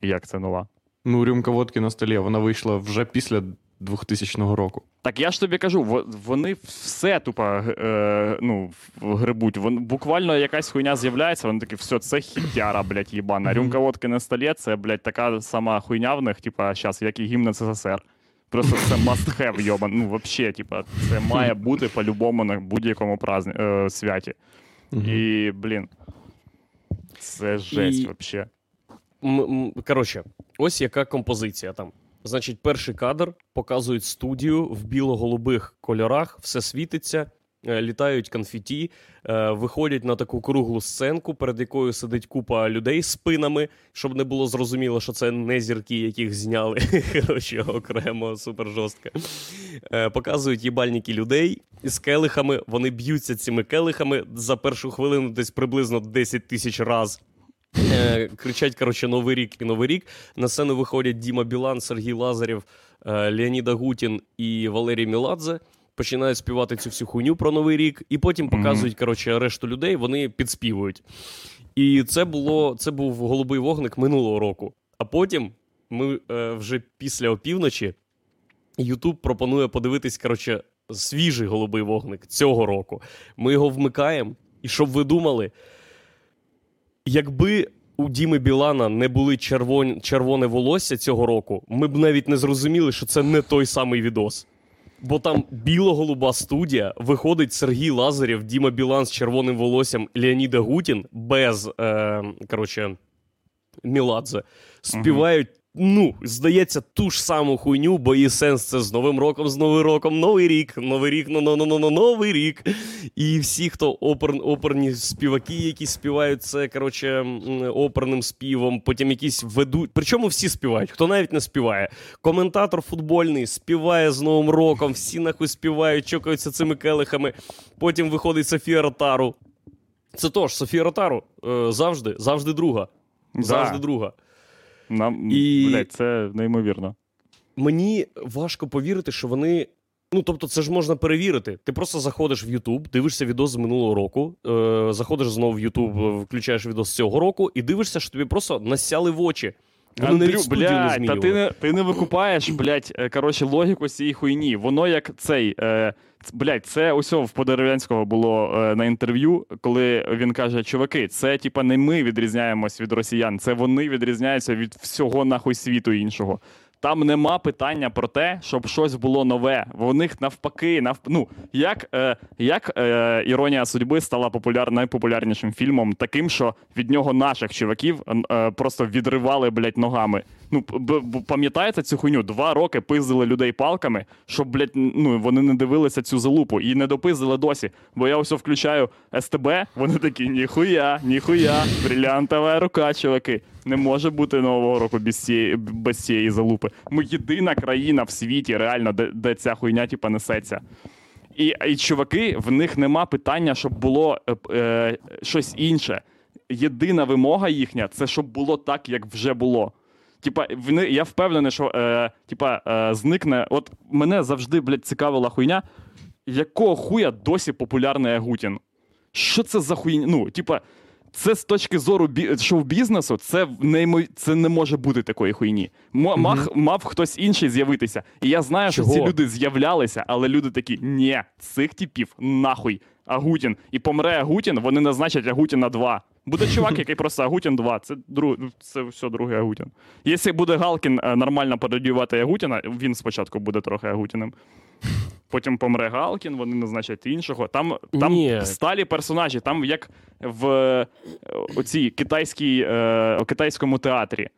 Як це нова? Ну, рюмка водки на столі, вона вийшла вже після двохтисячного року. Так я ж тобі кажу, вони все тупа е, ну, грибуть. Вон, буквально якась хуйня з'являється, вони такі, все, це хітяра, блядь, їбана. Рюмка водки на столі, це, блядь, така сама хуйня в них, типа, щас, як і гімн СССР. Просто це must have, йобан. Ну, взагалі, типа, це має бути по-любому на будь-якому празні, е, святі. Угу. І, блін, це жесть і... взагалі. М- м- коротше, ось яка композиція там. Значить, перший кадр показують студію в біло-голубих кольорах, все світиться, літають конфеті, виходять на таку круглу сценку, перед якою сидить купа людей з спинами, щоб не було зрозуміло, що це не зірки, яких зняли, коротше, окремо, супер жорстко. Показують їбальники людей з келихами, вони б'ються цими келихами за першу хвилину десь приблизно десять тисяч раз. Кричать, коротше, Новий рік і Новий рік. На сцену виходять Дима Білан, Сергій Лазарєв, Леонід Агутін і Валерій Меладзе. Починають співати цю всю хуйню про Новий рік. І потім показують, mm-hmm. коротше, решту людей, вони підспівують. І це було, це був Голубий вогник минулого року. А потім ми е, вже після опівночі YouTube пропонує подивитись, коротше, свіжий Голубий вогник цього року. Ми його вмикаємо. І щоб ви думали, якби у Діми Білана не були червон... червоне волосся цього року, ми б навіть не зрозуміли, що це не той самий відос. Бо там біло-голуба студія, виходить Сергій Лазарєв, Діма Білан з червоним волоссям, Леонід Агутін без, е... коротше, Меладзе, співають, ну, здається, ту ж саму хуйню, бо її сенс це з Новим роком, з Новим роком, Новий рік, Новий рік, ну-ну-ну-ну-новий рік. І всі, хто опер, оперні співаки, які співають це, коротше, оперним співом, потім якісь ведуть, причому всі співають, хто навіть не співає. Коментатор футбольний співає з Новим роком, всі нахуй співають, чокаються цими келихами. Потім виходить Софія Ротару. Це тож, Софія Ротару завжди, завжди друга. Завжди да. друга. Нам, і... блядь, це неймовірно. Мені важко повірити, що вони... Ну, тобто, це ж можна перевірити. Ти просто заходиш в YouTube, дивишся відос з минулого року, е- заходиш знову в YouTube, включаєш відос з цього року і дивишся, що тобі просто насяли в очі. Вони Андрю, навіть студію блядь, не змінювали. Та ти не, ти не викупаєш, блядь, коротше, логіку цієї хуйні. Воно як цей... Е- Блядь, це ось в Подерев'янського було е, на інтерв'ю, коли він каже, чуваки, це типа не ми відрізняємось від росіян, це вони відрізняються від всього нахуй світу іншого. Там нема питання про те, щоб щось було нове. В них навпаки, навп... ну, як, е, як е, «Іронія судьби» стала популяр... найпопулярнішим фільмом, таким, що від нього наших чуваків е, просто відривали, блядь, ногами. Ну, б, б, пам'ятаєте цю хуйню? Два роки пиздили людей палками, щоб, блядь, ну, вони не дивилися цю залупу і не допиздили досі. Бо я ось включаю ес те бе, вони такі, ніхуя, ніхуя, брилянтова рука, чуваки. Не може бути Нового року без цієї, без цієї залупи. Ми єдина країна в світі, реально, де, де ця хуйня, типа, несеться. І, і, чуваки, в них нема питання, щоб було е, е, щось інше. Єдина вимога їхня – це щоб було так, як вже було. Типа, вони, я впевнений, що е, тіпа, е, зникне... От мене завжди, блядь, цікавила хуйня, якого хуя досі популярний Агутін? Що це за хуйня? Ну, типа... Це з точки зору бі... шоу-бізнесу, це, неймо... це не може бути такої хуйні. Мав, mm-hmm. мав хтось інший з'явитися. І я знаю, Чого? що ці люди з'являлися, але люди такі, ні, цих типів нахуй, Агутін. І помре Агутін, вони назначать Агутіна два. Буде чувак, який просто Агутін два. Це, друг... це все другий Агутін. Якщо буде Галкін нормально пародіювати Агутіна, він спочатку буде трохи Агутіним. Потім помре Галкін, вони назначать іншого. Там, там сталі персонажі, там як в оцій китайській, е, китайському театрі.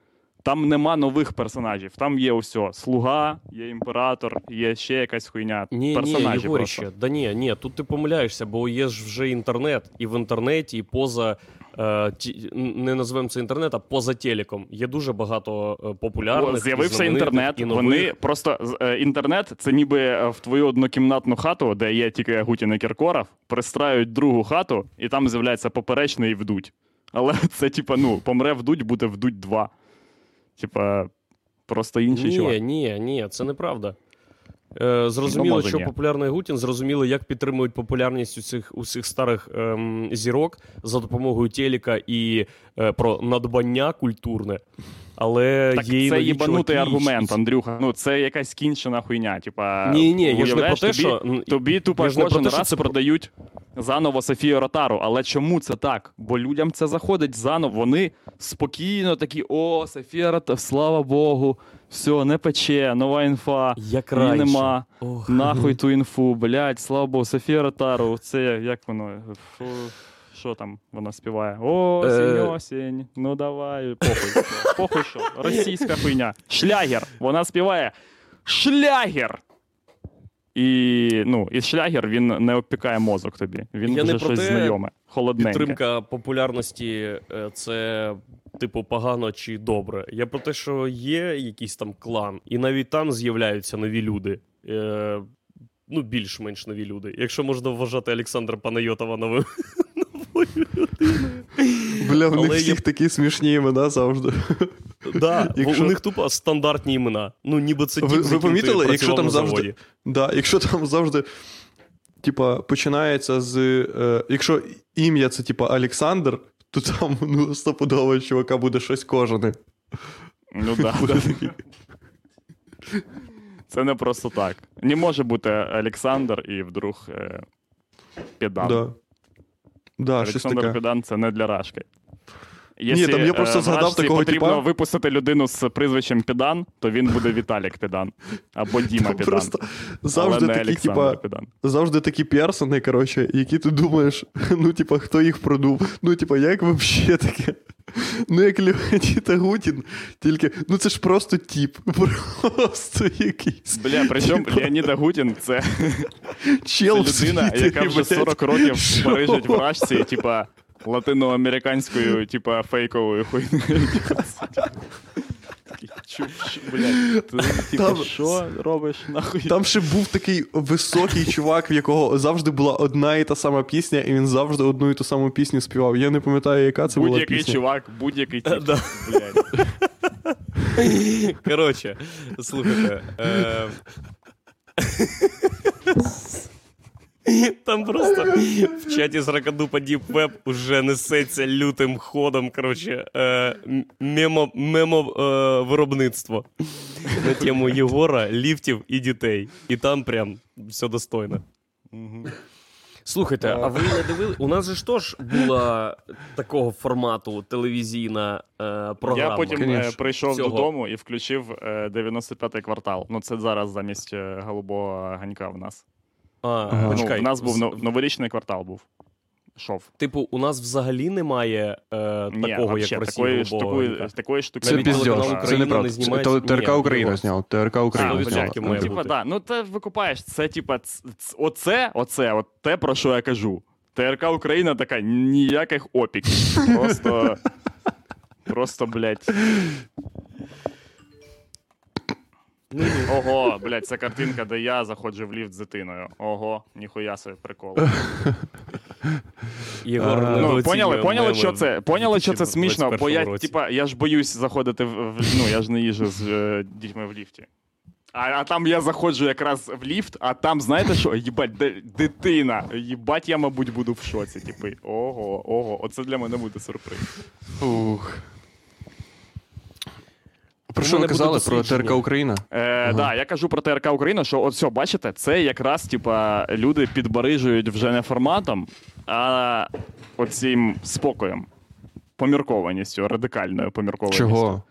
Там нема нових персонажів. Там є усе. Слуга, є імператор, є ще якась хуйня. Ні, персонажі ні, Єгоріще, просто. Да ні, ні, тут ти помиляєшся, бо є ж вже інтернет. І в інтернеті, і поза, е, ті, не називаємо це інтернет, а поза телеком. Є дуже багато популярних. О, з'явився інтернет. І вони просто, е, інтернет, це ніби в твою однокімнатну хату, де є тільки Агутін і Кіркоров, пристраюють другу хату, і там з'являється поперечний і Вдудь. Але це, типа, ну, помре Вдудь, буде Вдудь два. Типа, просто інші чувак. Ні, ні, ні, це неправда. Е, зрозуміло, ну, що ні. Популярний Агутін, зрозуміло, як підтримують популярність усіх, усіх старих ем, зірок за допомогою телека і е, про надбання культурне. Але так є це їбанутий аргумент, Андрюха. Ну, це якась кінчена хуйня. Типа, ні, ні, я ж не про те, тобі, що... Тобі тупо кожен про те, раз це... продають заново Софію Ротару. Але чому це так? Бо людям це заходить заново. Вони спокійно такі, о, Софія Ротару, слава Богу, все, не пече, нова інфа, як її раніше. Нема, ох, нахуй ту інфу, блядь, слава Богу, Софія Ротару, це як воно... Фу. Що там вона співає? Осінь, осінь, ну давай, похуй. Похуй що, російська хуйня. Шлягер, вона співає шлягер! І, ну, і шлягер, він не обпікає мозок тобі. Він Я вже щось те, знайоме, холодненьке. Підтримка популярності – це, типу, погано чи добре. Я про те, що є якийсь там клан, і навіть там з'являються нові люди. Ну, більш-менш нові люди. Якщо можна вважати Олександра Панайотова новим... Бля, у них всіх такі смішні імена завжди. Да, у них тупо стандартні імена. Ну, ніби це тіп, з яким ти працював на заводі. Да, якщо там завжди, типа, починається з... Якщо ім'я це, типа, Олександр, то там, ну, стопудово чувака буде щось кожане. Ну, да. Це не просто так. Не може бути Олександр і вдруг Педан. Да. Да, Олександр Педан – це не для Рашки. Якщо Ні, там я просто згадав Рашці такого потрібно типа... випустити людину з прізвищем Педан, то він буде Віталік Педан або Діма там Педан. Просто завжди такі, типа, завжди такі персони, коротше, які ти думаєш, ну, типа, хто їх продув? Ну, типа, як взагалі таке? Ну, як Леонід Агутін, тільки, ну, це ж просто тіп, просто якийсь. Бля, причому Леонід Агутін – це людина, яка вже сорок років пережить в Рашці, типа, латиноамериканською, типа, фейковою хуйною. Блядь, ти, типу, там, що робиш, нахуй? Там ще був такий високий чувак, в якого завжди була одна і та сама пісня, і він завжди одну і ту саму пісню співав. Я не пам'ятаю, яка це будь-який була пісня. Будь-який чувак, будь-який тіп. Да. Блядь. Коротше, слухайте. Е... Там просто в чаті Сракадупа Deep Web уже несеться лютим ходом, коротше, е, мемо, мемо е, виробництво на тему Єгора, ліфтів і дітей. І там прям все достойно. Угу. Слухайте, а ви не дивили? У нас же ж теж була такого формату телевізійна е, програма. Я потім Конечно. прийшов Всього. додому і включив е, дев'яносто п'ятий квартал. Ну це зараз замість е, голубого ганька в нас. А, ну, чекай. У нас був новорічний квартал був. Шов. Типу, у нас взагалі немає е, такого, ні, як в Росії. Такої, такої штуки. Це піздеж. Це неправда. Це ТРК Україна зняв. ТРК Україна зняв. Ну, типа, да. Ну, ти викупаєш. Це, типа, оце, оце, от те, про що я кажу. ТРК Україна така, ніяких опік. Просто, просто, блядь. Ого, блядь, ця картинка, де я заходжу в ліфт з дитиною. Ого, ніхуя себе прикол. Єгор, ну, поняли, поняли, що це, поняли, що це смішно, бо я, типа, я ж боюсь заходити в, ну, я ж не їжджу з е, дітьми в ліфті. А, а там я заходжу якраз в ліфт, а там, знаєте що, їбать, де, дитина, їбать, я, мабуть, буду в шоці, типи. Ого, ого, оце для мене буде сюрприз. Ух. Про що ви казали? Про ТРК Україна? Е, ага. Да, я кажу про ТРК Україна, що от все, бачите, це якраз типа, люди підбарижують вже не форматом, а оцим спокоєм, поміркованістю, радикальною поміркованістю. Чого?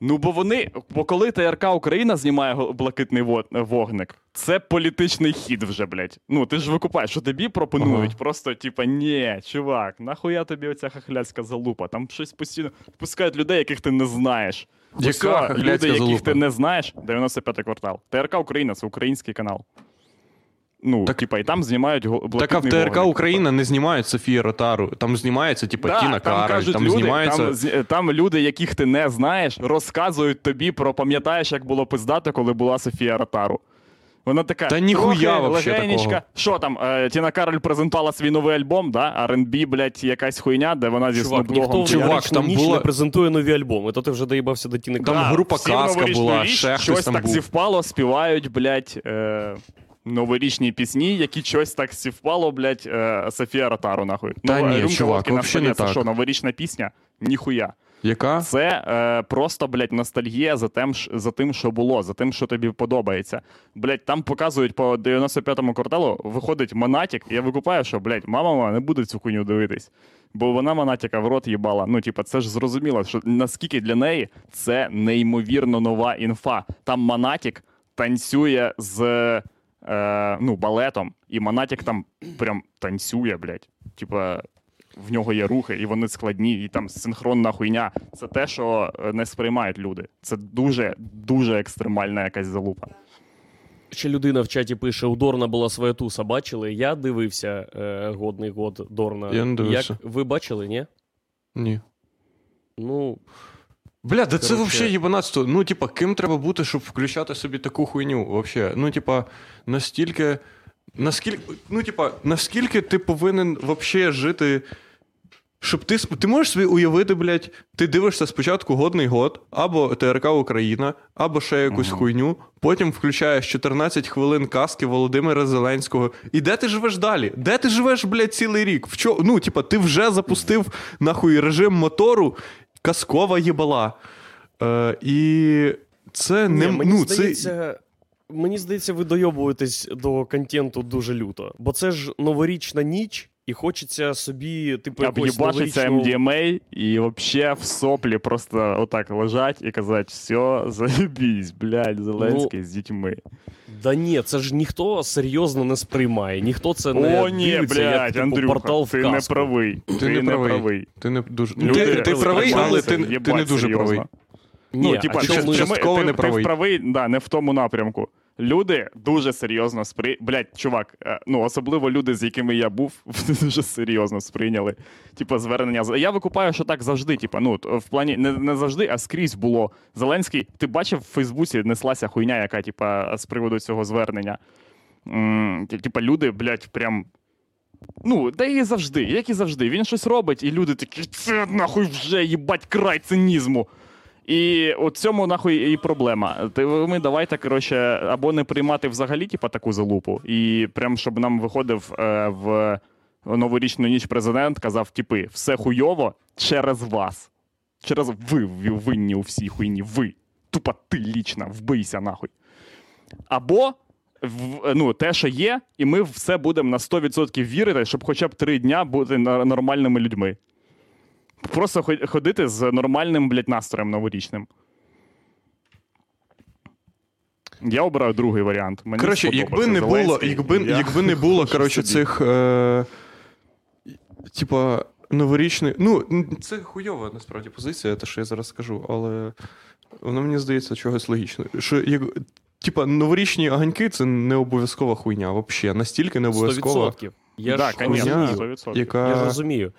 Ну, бо вони, бо коли ТРК Україна знімає «Блакитний вогник», це політичний хід вже, блядь. Ну, ти ж викупаєш, що тобі пропонують. Ага. Просто, типа, ні, чувак, нахуя тобі оця хахляцька залупа? Там щось постійно впускають людей, яких ти не знаєш. Яка люди, яких ти не знаєш, дев'яносто п'ятий квартал. ТРК Україна – це український канал. Ну, так, типа, і там знімають блакитний Так, а в ТРК вогник, Україна не знімають Софію Ротару. Там знімається, типа, да, Тіна Кароль. Там, там, люди, знімається... там, там люди, яких ти не знаєш, розказують тобі про, пам'ятаєш, як було пиздато, коли була Софія Ротару. Вона така, та ніхуя вообще такого. Що там, Тіна Кароль презентувала свій новий альбом, да? ар енд бі, блядь, якась хуйня, де вона зі Снопдогом. Чувак, там ніч була... не презентує нові альбоми, то ти вже доїбався до Тіни Кароль. Там група да, Казка була, ще щось там так був. Зівпало, співають, блядь, е... новорічні пісні, які щось так зівпало, блядь, е... Софія Ротару, нахуй. Та ну, ні, чувак, вообще не так. Що, новорічна пісня? Ніхуя. Яка? Це е, просто, блядь, ностальгія за тим, за тим, що було, за тим, що тобі подобається. Блядь, там показують по дев'яносто п'ятому кварталу, виходить Монатік, і я викупаю, що, блядь, мама моя не буде цю хуйню дивитись. Бо вона Монатіка в рот їбала. Ну, типа, це ж зрозуміло, що наскільки для неї це неймовірно нова інфа. Там Монатік танцює з е, ну, балетом, і Монатік там прям танцює, блядь. Типа... В нього є рухи, і вони складні, і там синхронна хуйня. Це те, що не сприймають люди. Це дуже-дуже екстремальна якась залупа. Ще людина в чаті пише, у Дорна була своя туса, бачили? Я дивився е, годний год Дорна. Я не дивився. Як... Ви бачили, ні? Ні. Ну... Бля, да це взагалі єбанацтво. Ну, типа, ким треба бути, щоб включати собі таку хуйню? Вообще. Ну, типа, настільки... Наскільки, ну, типа, наскільки ти повинен вообще жити, щоб ти... Ти можеш собі уявити, блядь, ти дивишся спочатку «Годний год», або ТРК «Україна», або ще якусь mm-hmm. хуйню, потім включаєш чотирнадцять хвилин казки Володимира Зеленського. І де ти живеш далі? Де ти живеш, блядь, цілий рік? В чо... Ну, типа, ти вже запустив, нахуй, режим мотору, казкова єбала. Е, і це не... не мені ну, здається... це... Мені здається, ви дойобуєтесь до контенту дуже люто. Бо це ж новорічна ніч, і хочеться собі, типу, якось новорічну... Об'єбачиться ем ді ем а і взагалі в соплі просто отак лежать і казати, все, заєбісь, блядь, Зеленський ну, з дітьми. Да ні, це ж ніхто серйозно не сприймає, ніхто це не О, ні, дивиться, блядь, як, типу, Андрюха, портал в казку. Ти не правий, ти, ти не правий. Ти не дуже... Люди, ти, ти правий, але ти, ти, ти не дуже серйозно. Правий. Ні, ну, типа, частково ти, ти, не правий. Ти правий, да, не в тому напрямку. Люди дуже серйозно сприйняли. Блядь, чувак, ну, особливо люди, з якими я був, дуже серйозно сприйняли. Типа, звернення. Я викупаю, що так завжди, типа, ну, в плані не, не завжди, а скрізь було. Зеленський, ти бачив, в Фейсбуці неслася хуйня, яка, типа, з приводу цього звернення. Типа, люди, блядь, прям. Ну, та і завжди, як і завжди. Він щось робить, і люди такі, це нахуй вже, їбать, край цинізму. І у цьому, нахуй, і проблема. Ми давайте, коротше, або не приймати взагалі, типа, таку залупу, і прям, щоб нам виходив е, в новорічну ніч президент, казав, типи, все хуйово через вас. Через ви, ви винні у всій хуйні, ви. Тупо ти лічна, вбийся, нахуй. Або, в, ну, те, що є, і ми все будемо на сто відсотків вірити, щоб хоча б три дня бути нормальними людьми. Просто ходити з нормальним, блядь, настроєм новорічним. Я обираю другий варіант. Мені коротше, якби не було, якби, я... якби не було, коротше, цих, е... типа, новорічних... Ну, це хуйова, насправді, позиція, те, що я зараз скажу, але воно, мені здається, чогось логічне. Що, як... Типа, новорічні огоньки – це не обов'язкова хуйня, взагалі. Настільки не обов'язкова. сто відсотків. Я да, ж хуйня, яка... Я розумію.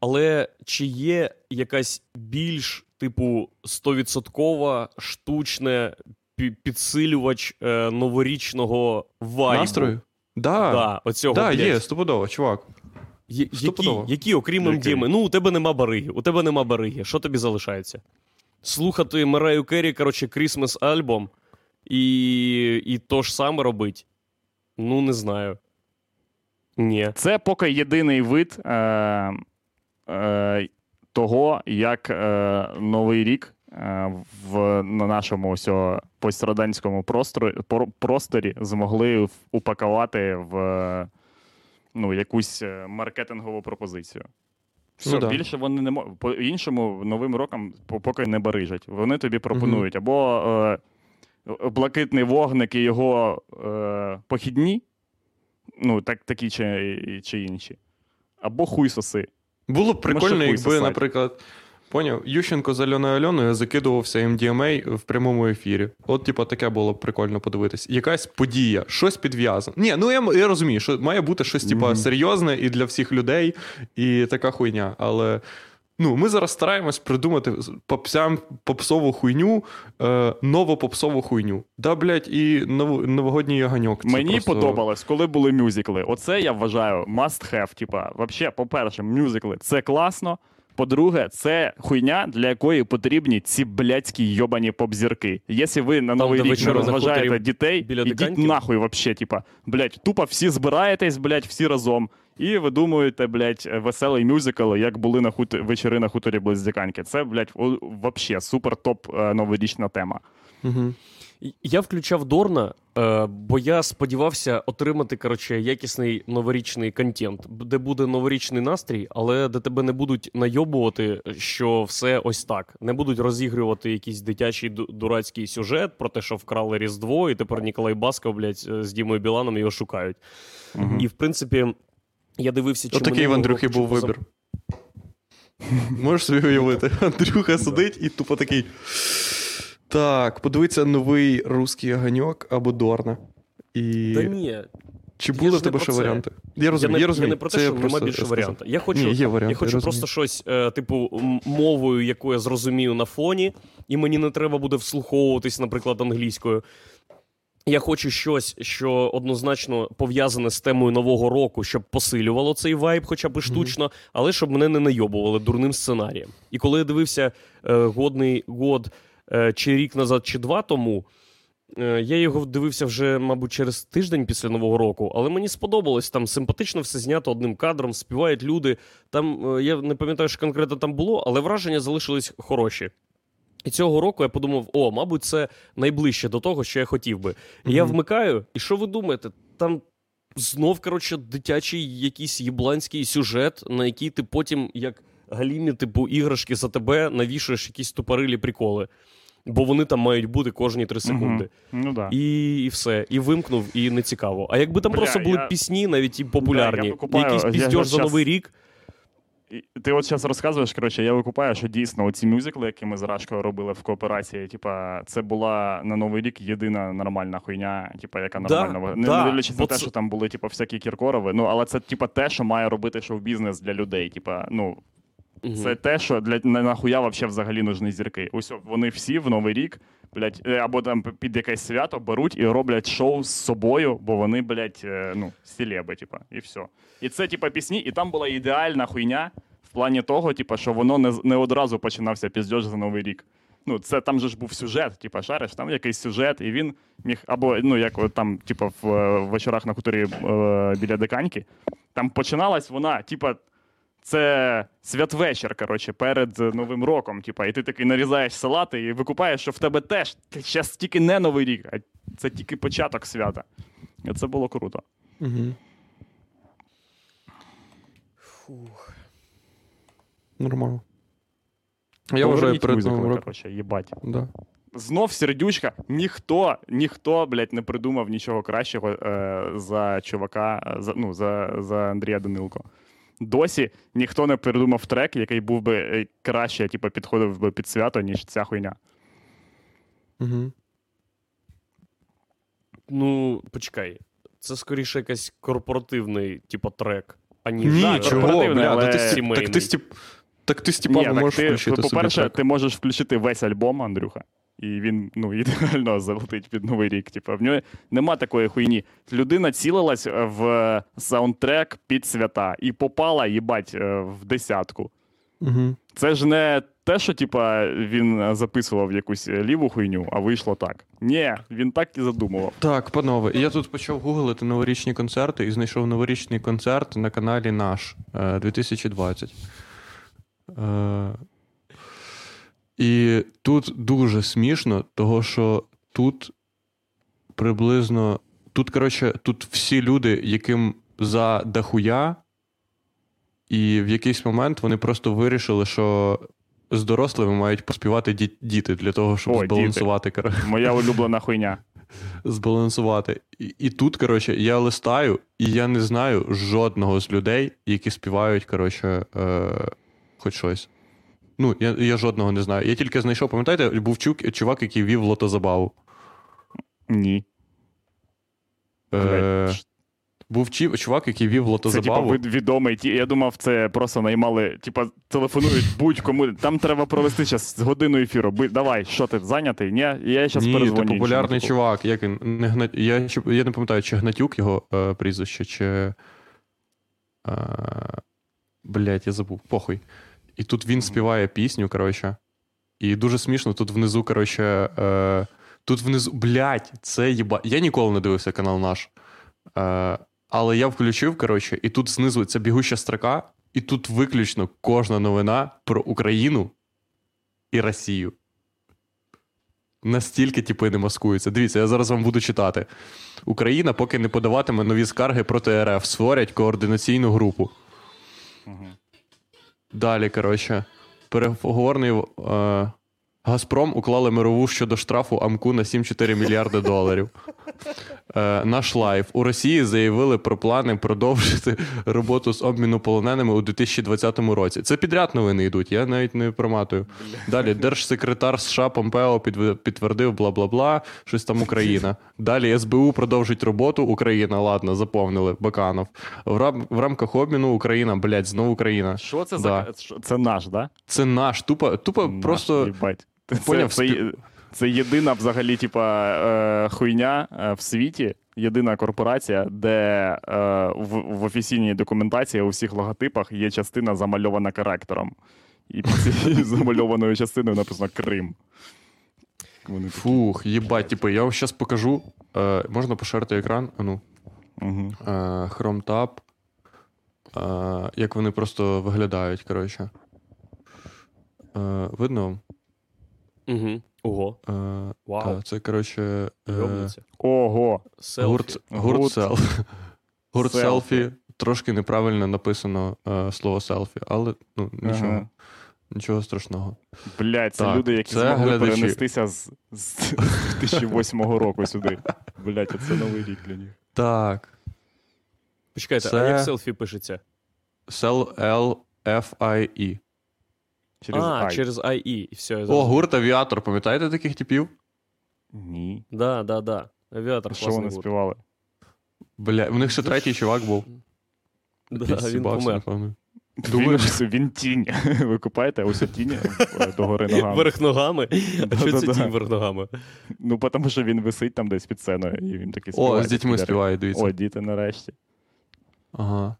Але чи є якась більш, типу, стовідсоткова, штучне підсилювач е, новорічного вайбу? Настрою? Да. Да, оцього, да, є, стопудово, чувак. Є, стопудово. Які, які, окрім ем ді ем а? Ну, у тебе нема бариги, у тебе нема бариги. Що тобі залишається? Слухати Мираю Керрі, коротше, Крісмас-альбом і, і то ж саме робить? Ну, не знаю. Ні. Це поки єдиний вид... Е... того, як е, Новий рік е, в, на нашому усього пострадянському просторі, просторі змогли упакувати в е, ну, якусь маркетингову пропозицію. Все, ну, більше да. Вони не можуть. По-іншому Новим роком поки не барижать. Вони тобі пропонують. Угу. Або е, блакитний вогник і його е, похідні, ну, так, такі чи, чи інші, або хуйсоси. Було б прикольно, якби, наприклад, Поняв? Ющенко з Альоною Альоною закидувався ем ді ем а в прямому ефірі. От, типу, таке було прикольно подивитись. Якась подія, щось підв'язане. Ні, ну я, я розумію, що має бути щось, типу, серйозне і для всіх людей, і така хуйня. Але, ну, ми зараз стараємось придумати попсям попсову хуйню, е, новопопсову хуйню. Да, блядь, і нов, новогодній яганьок. Мені просто... подобалось, коли були мюзикли. Оце, я вважаю, must have. Типа, вообще, по-перше, мюзикли – це класно. По-друге, це хуйня, для якої потрібні ці блядські йобані попзірки. Якщо ви на Новий там, рік не розважаєте дітей, ідіть нахуй вообще, типа, блядь, тупо всі збираєтесь, блядь, всі разом. І ви думаєте, блядь, веселий мюзикл, як були на хут... вечори на хуторі Близдяканьки. Це, блядь, вообще супер-топ новорічна тема. Угу. Я включав Дорна, бо я сподівався отримати, коротше, якісний новорічний контент, де буде новорічний настрій, але де тебе не будуть найобувати, що все ось так. Не будуть розігрувати якийсь дитячий дурацький сюжет про те, що вкрали Різдво, і тепер Ніколай Басков, блядь, з Дімою Біланом його шукають. Угу. І, в принципі, я дивився, чи... Отакий в Андрюхи був вибір. Можеш собі уявити? Андрюха сидить і тупо такий... Так, подивіться новий «Русський огоньок» або «Дорна». І... Та ні. Чи були в тебе ще варіанти? Я розумію, я, я розумію. Я не про те, це що немає більше варіанта. Я хочу, ні, варіанти, я хочу я просто щось, е, типу, мовою, яку я зрозумію на фоні, і мені не треба буде вслуховуватись, наприклад, англійською. Я хочу щось, що однозначно пов'язане з темою Нового року, щоб посилювало цей вайб, хоча б штучно, mm-hmm. але щоб мене не найобували дурним сценарієм. І коли я дивився е, «Годний год», чи рік назад, чи два тому. Я його дивився вже, мабуть, через тиждень після Нового року, але мені сподобалось, там симпатично все знято одним кадром, співають люди. Там, я не пам'ятаю, що конкретно там було, але враження залишились хороші. І цього року я подумав, о, мабуть, це найближче до того, що я хотів би. І mm-hmm. я вмикаю, і що ви думаєте? Там знов, коротше, дитячий якийсь єбланський сюжет, на який ти потім, як... Галімі, типу, іграшки за тебе навішуєш якісь тупорилі приколи. Бо вони там мають бути кожні три секунди. Угу. Ну, да. і, і все. І вимкнув, і не цікаво. А якби там Бля, просто були я... пісні, навіть і популярні, да, я покупаю... якийсь піздьош за щас... Новий рік. Ти от зараз розказуєш, коротше, я викупаю, що дійсно оці мюзикли, які ми з Рашкою робили в кооперації, типа, це була на Новий рік єдина нормальна хуйня, типа, яка нормально... Да, не да, дивлячись на те, це... що там були, типа, всякі Кіркорови, ну, але це, типа, те, що має робити шоу-бізнес для людей, типа, ну... Угу. Це те, що для нахуя вообще взагалі нужні зірки. Ось вони всі в Новий рік, блядь, або там під якесь свято беруть і роблять шоу з собою, бо вони, блядь, ну, селеби, типа, і все. І це, типа, пісні, і там була ідеальна хуйня в плані того, типа, що воно не, не одразу починався піздьош за Новий рік. Ну, це там же ж був сюжет, типа, шариш, там якийсь сюжет, і він міг, або, ну, як там, типа, в, в вечорах на хуторі е, біля Диканьки, там починалась вона, типа, це святвечір, коротше, перед Новим роком, типа, і ти такий нарізаєш салати і викупаєш, що в тебе теж зараз тільки не Новий рік, а це тільки початок свята. І це було круто. Угу. Фух. Нормально. Я вважаю, перед Новим роком, коротше, їбать. Да. Знов сердючка, ніхто, ніхто, блядь, не придумав нічого кращого е- за чувака, за, ну, за, за Андрія Данилко. Досі ніхто не придумав трек, який був би краще, типу, підходив би під свято, ніж ця хуйня. Угу. Ну, почекай. Це скоріше якийсь корпоративний, типу, трек, аніж Ні, да, чого, бля, але... ти, сімейний. Так ти, стіп... так ти Степан Ні, можеш ти, включити собі. По-перше, собі ти можеш включити весь альбом, Андрюха, і він, ну, ідеально залетить під Новий рік. Типу, в нього нема такої хуйні. Людина цілилась в саундтрек під свята і попала, їбать, в десятку. Угу. Це ж не те, що, типу, він записував якусь ліву хуйню, а вийшло так. Ні, він так і задумував. Так, панове, я тут почав гуглити новорічні концерти і знайшов новорічний концерт на каналі «Наш» двадцять двадцять. Е... І тут дуже смішно, того що тут приблизно, тут, коротше, тут всі люди, яким за дохуя, і в якийсь момент вони просто вирішили, що з дорослими мають поспівати діт- діти для того, щоб О, збалансувати. Діти. Моя улюблена хуйня. Збалансувати. І, і тут, коротше, я листаю, і я не знаю жодного з людей, які співають, коротше, е- хоч щось. Ну, я, я жодного не знаю. Я тільки знайшов, пам'ятаєте, був чук, чувак, який вів лотозабаву. Ні. Е... Був чувак, який вів лотозабаву. Це, типу, відомий. Я думав, це просто наймали, типу, телефонують будь-кому. Там треба провести зараз годину ефіру. Давай, що ти, зайнятий? Ні, я зараз перезвоню. Ні, це популярний іншому. Чувак. Як він? Не Гна... я, я не пам'ятаю, чи Гнатюк його е, прізвище, чи... Е, блять, я забув. Похуй. І тут він співає пісню, коротше. І дуже смішно, тут внизу, коротше... Е, тут внизу... Блять, це єба... Я ніколи не дивився канал наш. Е, Але я включив, коротше, і тут знизу ця бігуща строка, і тут виключно кожна новина про Україну і Росію. Настільки типи не маскуються. Дивіться, я зараз вам буду читати. Україна поки не подаватиме нові скарги проти РФ, створять координаційну групу. Угу. Далі, коротше, переговорний е... Газпром уклали мирову щодо штрафу Амку на сім цілих чотири мільярда доларів. Е, наш лайф. У Росії заявили про плани продовжити роботу з обміну полоненими у дві тисячі двадцятому році. Це підряд новини йдуть, я навіть не проматую. Далі, держсекретар США Помпео під, підтвердив бла-бла-бла, щось там Україна. Далі, ес бе у продовжить роботу, Україна, ладно, заповнили, Баканов. В, рам, в рамках обміну Україна, блядь, знову Україна. Що це да. за... Це наш, да? Це наш, тупо, тупо наш, просто... Їбать. Поняв, це... це... Це єдина взагалі типа хуйня в світі, єдина корпорація, де в офіційній документації у всіх логотипах є частина замальована коректором. І під цією замальованою частиною написано Крим. Вони фух, такі... єбать, типу, я вам зараз покажу. Е, можна поширити екран? Ну. Угу. Е, Chrome Tab. Е, як вони просто виглядають, коротше. Е, видно? Угу. Ого. Е, Вау. Та, це, коротше... Е, Ого. Селфі. Гурт селфі. Трошки неправильно написано е, слово селфі, але ну, нічого, ага. нічого страшного. Блядь, це так, люди, які це змогли глядачі. Перенестися з, з дві тисячі восьмого року сюди. Блядь, це новий рік для них. Так. Почекайте, це... а як селфі пишеться? Сел-Л-Ф-Ай-І. Через а, I. через ай і. Все, я О, гурт «Авіатор». Пам'ятаєте таких типів? Ні. Да, да, да. «Авіатор» класний гурт. Що вони співали? Бля, у них ще третій чувак був. Да, він помер. Думаєш, він тінь. Ви купаєте? Ось тінь догори ногами. Верх ногами? А що це тінь верх ногами? Ну, тому що він висить там десь під сценою. І він такий співає. О, з дітьми співає, дивіться. О, діти нарешті. Ага.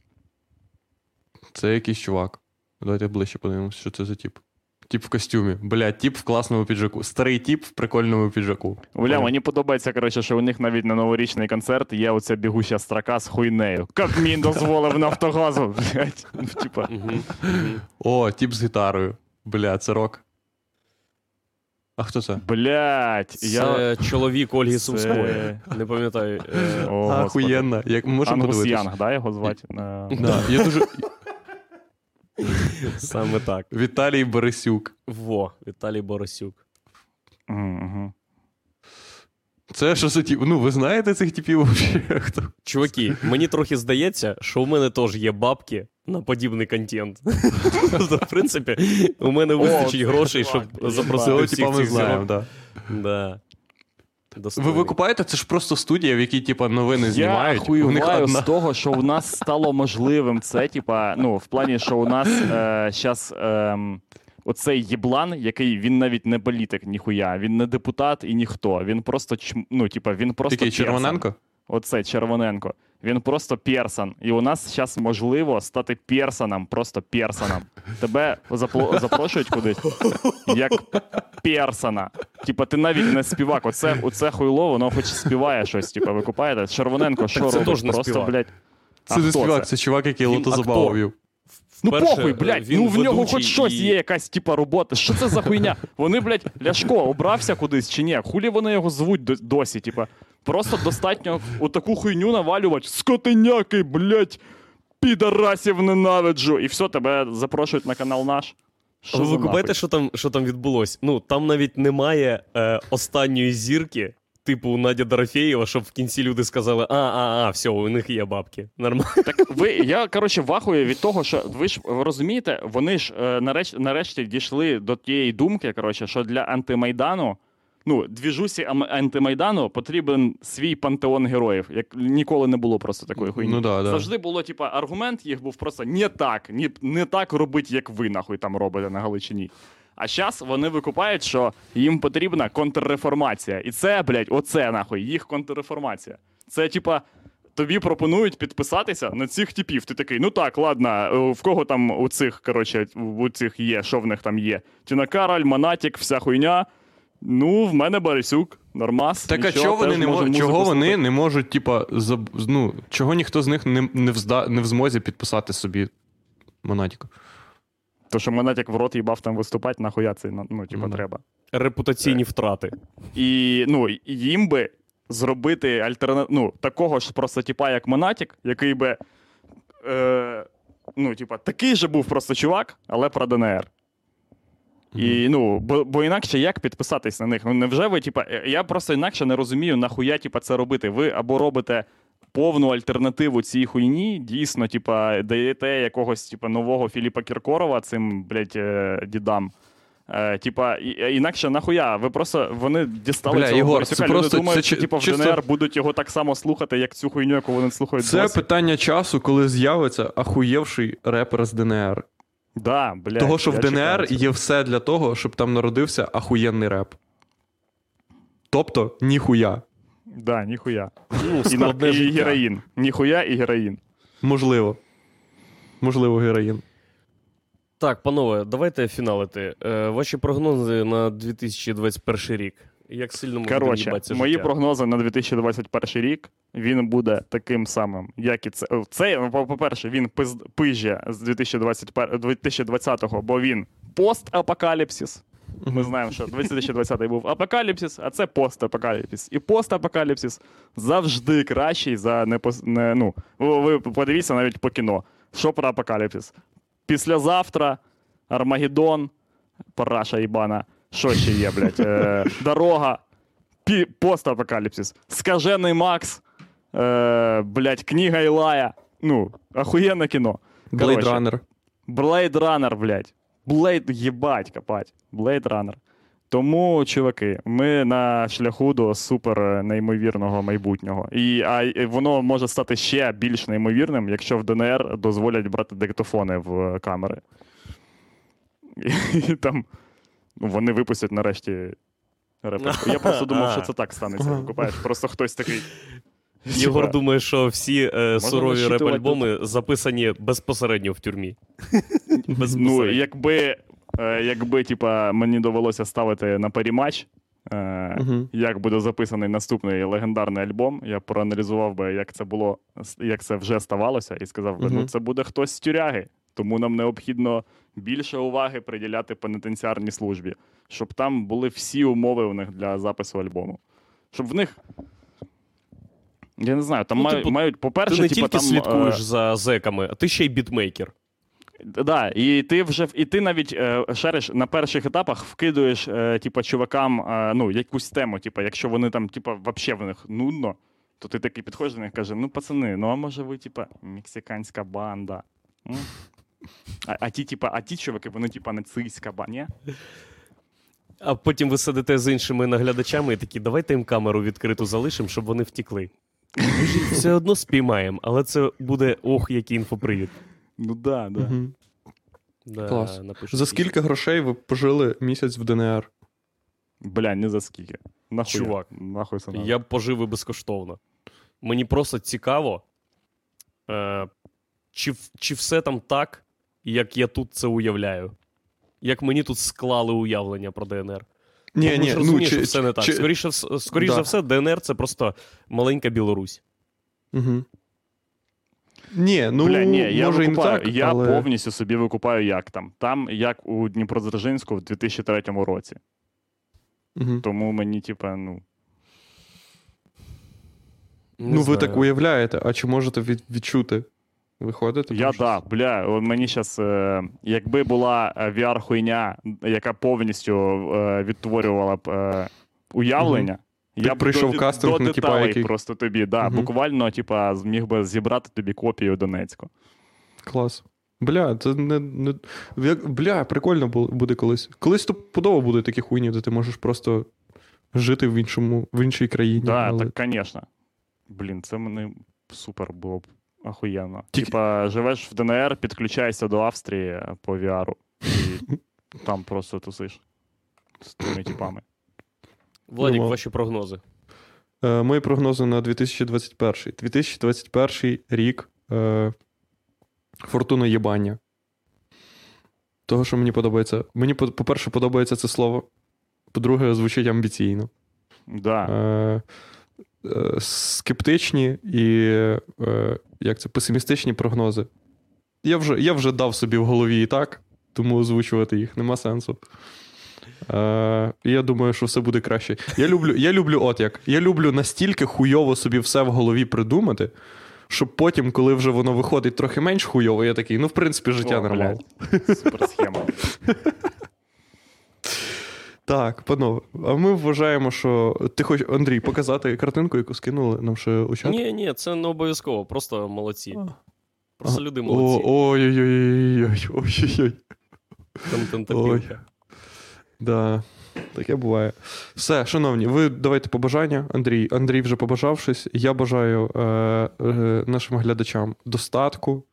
Це якийсь чувак. Давайте ближче подивимося, що це за тіп. Тіп в костюмі. Бля, тіп в класному піджаку. Старий тіп в прикольному піджаку. Бля, мені подобається, коротше, що у них навіть на новорічний концерт є оця бігуща строка з хуйнею. Кабмін дозволив Нафтогазу, блядь. Ну, типа. О, тіп з гітарою. Бля, це рок. А хто це? Блять, я... Це чоловік Ольги Сумської. Це... Не пам'ятаю. Охуєнно. Ангус Янг, да, його звати? Так, я дуже... Саме так. Віталій Борисюк. Во, Віталій Борисюк. Mm-hmm. Це що за тіп? Ну, ви знаєте цих типів взагалі? Чуваки, мені трохи здається, що у мене теж є бабки на подібний контент. В принципі, у мене вистачить грошей, щоб запросити всіх цих зірок. Да. Ви викупаєте? Це ж просто студія, в якій типа новини знімають. Я хуюваю з того, що у нас стало можливим це, типа, ну, в плані, що у нас зараз е, е, оцей єблан, який він навіть не політик ніхуя, він не депутат і ніхто. Він просто, ну, типа, він просто Такий персон. Червоненко? Оце Червоненко. Він просто персон. І у нас зараз можливо стати персоном, просто персоном. Тебе запл- запрошують кудись як персона. Типа ти навіть не співак. Оце, оце хуйло, воно хоч співає щось. Типа ви купаєте? Червоненко що робить? Просто, співак. Блядь. Це не співак, це чувак, який лотозабавив. Ну перше, похуй, блядь, ну в нього хоч щось і... є, якась типа робота. Що це за хуйня? Вони, блядь, Ляшко обрався кудись чи ні? Хулі вони його звуть досі, типа. Просто достатньо отаку хуйню навалювати. Скотиняки, блядь, підарасів ненавиджу. І все, тебе запрошують на канал наш. Що ви купаєте, що там, що там відбулось? Ну, там навіть немає е, останньої зірки. типу Надя Дорофєєва, щоб в кінці люди сказали, а, а, а, все, у них є бабки. Нормально. Так ви, я, коротше, вахую від того, що ви ж розумієте, вони ж е, нарешті, нарешті дійшли до тієї думки, коротше, що для антимайдану, ну, двіжусі антимайдану потрібен свій пантеон героїв. Як ніколи не було просто такої хуйні. Ну, да, да. Завжди було, типа, аргумент їх був просто не так, не, не так робить, як ви, нахуй, там робите на Галичині. А зараз вони викупають, що їм потрібна контрреформація. І це, блядь, оце, нахуй, їх контрреформація. Це, типа, тобі пропонують підписатися на цих типів. Ти такий, ну так, ладно, в кого там у цих, коротше, у цих є, що в них там є? Тіна Кароль, Монатік, вся хуйня. Ну, в мене Борисюк, нормас. Так, нічого, а чого вони не можуть, чого вони не можуть, типа, заб... ну, чого ніхто з них не, не, взда... не в змозі підписати собі Монатіка? То, що Монатік в рот їбав там виступати, нахуя це, ну, типа, mm-hmm. треба. Репутаційні так. втрати. І, ну, їм би зробити альтерна... ну, такого ж просто типа, як Монатік, який би, е... ну, типа, такий же був просто чувак, але про ДНР. І, ну, бо, бо інакше як підписатись на них? Ну, невже ви, типа, я просто інакше не розумію, нахуя, типа, це робити. Ви або робите повну альтернативу цій хуйні, дійсно, типа, даєте якогось, типа, нового Філіпа Кіркорова цим, блядь, дідам. Типа, інакше нахуя? Ви просто, вони дістали Бля, цього Ігор, Борисюка. Це люди просто, думають, що, типа, в чисто... ДНР будуть його так само слухати, як цю хуйню, яку вони слухають. Це досі. Питання часу, коли з'явиться ахуєвший репер з ДНР. Да, блядь, того, що в ДНР є все для того, щоб там народився ахуєнний реп. Тобто, ніхуя. Да, ніхуя. І, і, і героїн. Ніхуя і героїн. Можливо. Можливо, героїн. Так, панове, давайте фіналити. Е, ваші прогнози на дві тисячі двадцять перший рік. Як сильно можна їбатися життя? Короче, мої прогнози на дві тисячі двадцять перший рік, він буде таким самим, як і це. Це, по-перше, він пизже з дві тисячі двадцятого, бо він постапокаліпсис. Ми знаємо, що двадцятий був апокаліпсис, а це постапокаліпсис. І постапокаліпсис завжди кращий за... Не, не, ну, ви подивіться навіть по кіно. Що про апокаліпсис? Післязавтра, Армагеддон, параша їбана. Що ще є, блядь? Е, дорога, пі, постапокаліпсис, скажений Макс, е, блядь, книга Ілая. Ну, ахуєнне кіно. Блейд Раннер. Блейд Раннер, блядь. Блейд, єбать, копать. Блейд Раннер. Тому, чуваки, ми на шляху до супер неймовірного майбутнього. І, а, і воно може стати ще більш неймовірним, якщо в ДНР дозволять брати диктофони в камери. І, і там... Вони випустять нарешті репер. Я просто думав, що це так станеться. Викупаєш. Просто хтось такий... Єгор думає, що всі е, сурові реп-альбоми тут? Записані безпосередньо в тюрмі. безпосередньо. Ну, якби, е, якби тіпа, мені довелося ставити на парі матч, е, угу. як буде записаний наступний легендарний альбом, я проаналізував би, як це було, як це вже ставалося, і сказав би, угу. ну це буде хтось з тюряги. Тому нам необхідно більше уваги приділяти пенітенціарній службі, щоб там були всі умови у них для запису альбому. Щоб в них, я не знаю, там ну, маю, типу, мають, по-перше... Ти не типу, тільки там, слідкуєш е... за зеками, а ти ще й бітмейкер. Так, да, і ти вже і ти навіть е, шериш на перших етапах вкидуєш е, типу, чувакам е, ну, якусь тему, типу, якщо вони там типу, взагалі в них нудно, то ти такий підходиш до них і каже, ну пацани, ну а може ви типу, мексиканська банда? М? А, а, ті, типа, а ті чуваки, вони типа нацистська баня. А потім ви сидите з іншими наглядачами і такі, давайте їм камеру відкриту залишимо, щоб вони втікли. Ми ж все одно спіймаємо, але це буде ох, який інфопривід. Ну да, да. Угу. да Клас. За скільки грошей ви пожили місяць в ДНР? Бля, не за скільки. Нахуй. Чувак, нахуй саме. Я б пожив і безкоштовно. Мені просто цікаво, е- чи, чи все там так, як я тут це уявляю. Як мені тут склали уявлення про ДНР. Ні, Тому ні, ж розумієш, ну, чи, все не так. Чи... Скоріше, скоріше да. за все, ДНР – це просто маленька Білорусь. Угу. Ні, ну, Бля, ні, я може викупаю, і не так, я але... повністю собі викупаю, як там. Там, як у Дніпродзержинську в дві тисячі третьому році. Угу. Тому мені, типа, ну... Не ну, знаю. Ви так уявляєте, а чи можете від, відчути? Виходити? Я, так, да, бля, мені зараз, е, якби була ві ар-хуйня, яка повністю е, відтворювала б е, уявлення, Я прийшов кастинг, ну, типа, який... просто тобі, да, угу. буквально, типа, зміг би зібрати тобі копію Донецьку. Клас. Бля, це не, не... Бля, прикольно буде колись. Колись стопудово буде такі хуйні, де ти можеш просто жити в іншому, в іншій країні. Да, але... так, звісно. Блін, це мене супер було б. Охуєнно. Тільки... Типа, живеш в ДНР, підключаєшся до Австрії по ві ар і там просто тусиш з тими типами. Владик, ну, ваші прогнози? Е, мої прогнози на дві тисячі двадцять перший. дві тисячі двадцять перший рік е, фортуна єбання. Того, що мені подобається. Мені, по-перше, подобається це слово. По-друге, звучить амбіційно. Да. Е, е, скептичні і е, як це, песимістичні прогнози. Я вже, я вже дав собі в голові і так, тому озвучувати їх нема сенсу. Е, я думаю, що все буде краще. Я люблю, я люблю от як. Я люблю настільки хуйово собі все в голові придумати, щоб потім, коли вже воно виходить трохи менш хуйово, я такий, ну, в принципі, життя нормально. Супер схема. Так, панове, а ми вважаємо, що... Ти хочеш, Андрій, показати картинку, яку скинули нам ще у чат? Ні, ні, це не обов'язково, просто молодці. А. Просто а. люди молодці. Ой-ой-ой-ой-ой-ой-ой-ой. Там-там-там-пінка. Да, таке буває. Все, шановні, ви давайте побажання. Андрій, Андрій вже побажавшись. Я бажаю е- е- нашим глядачам достатку,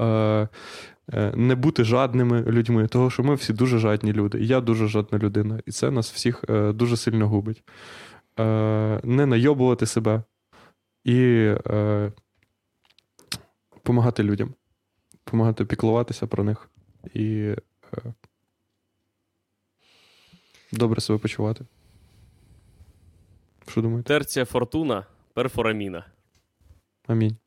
е- е- не бути жадними людьми, тому що ми всі дуже жадні люди. Я дуже жадна людина, і це нас всіх е- дуже сильно губить. Е- не найобувати себе і е- помагати людям, помагати піклуватися про них і е- добре себе почувати. Що думаєте? Терція фортуна перфораміна. Амінь.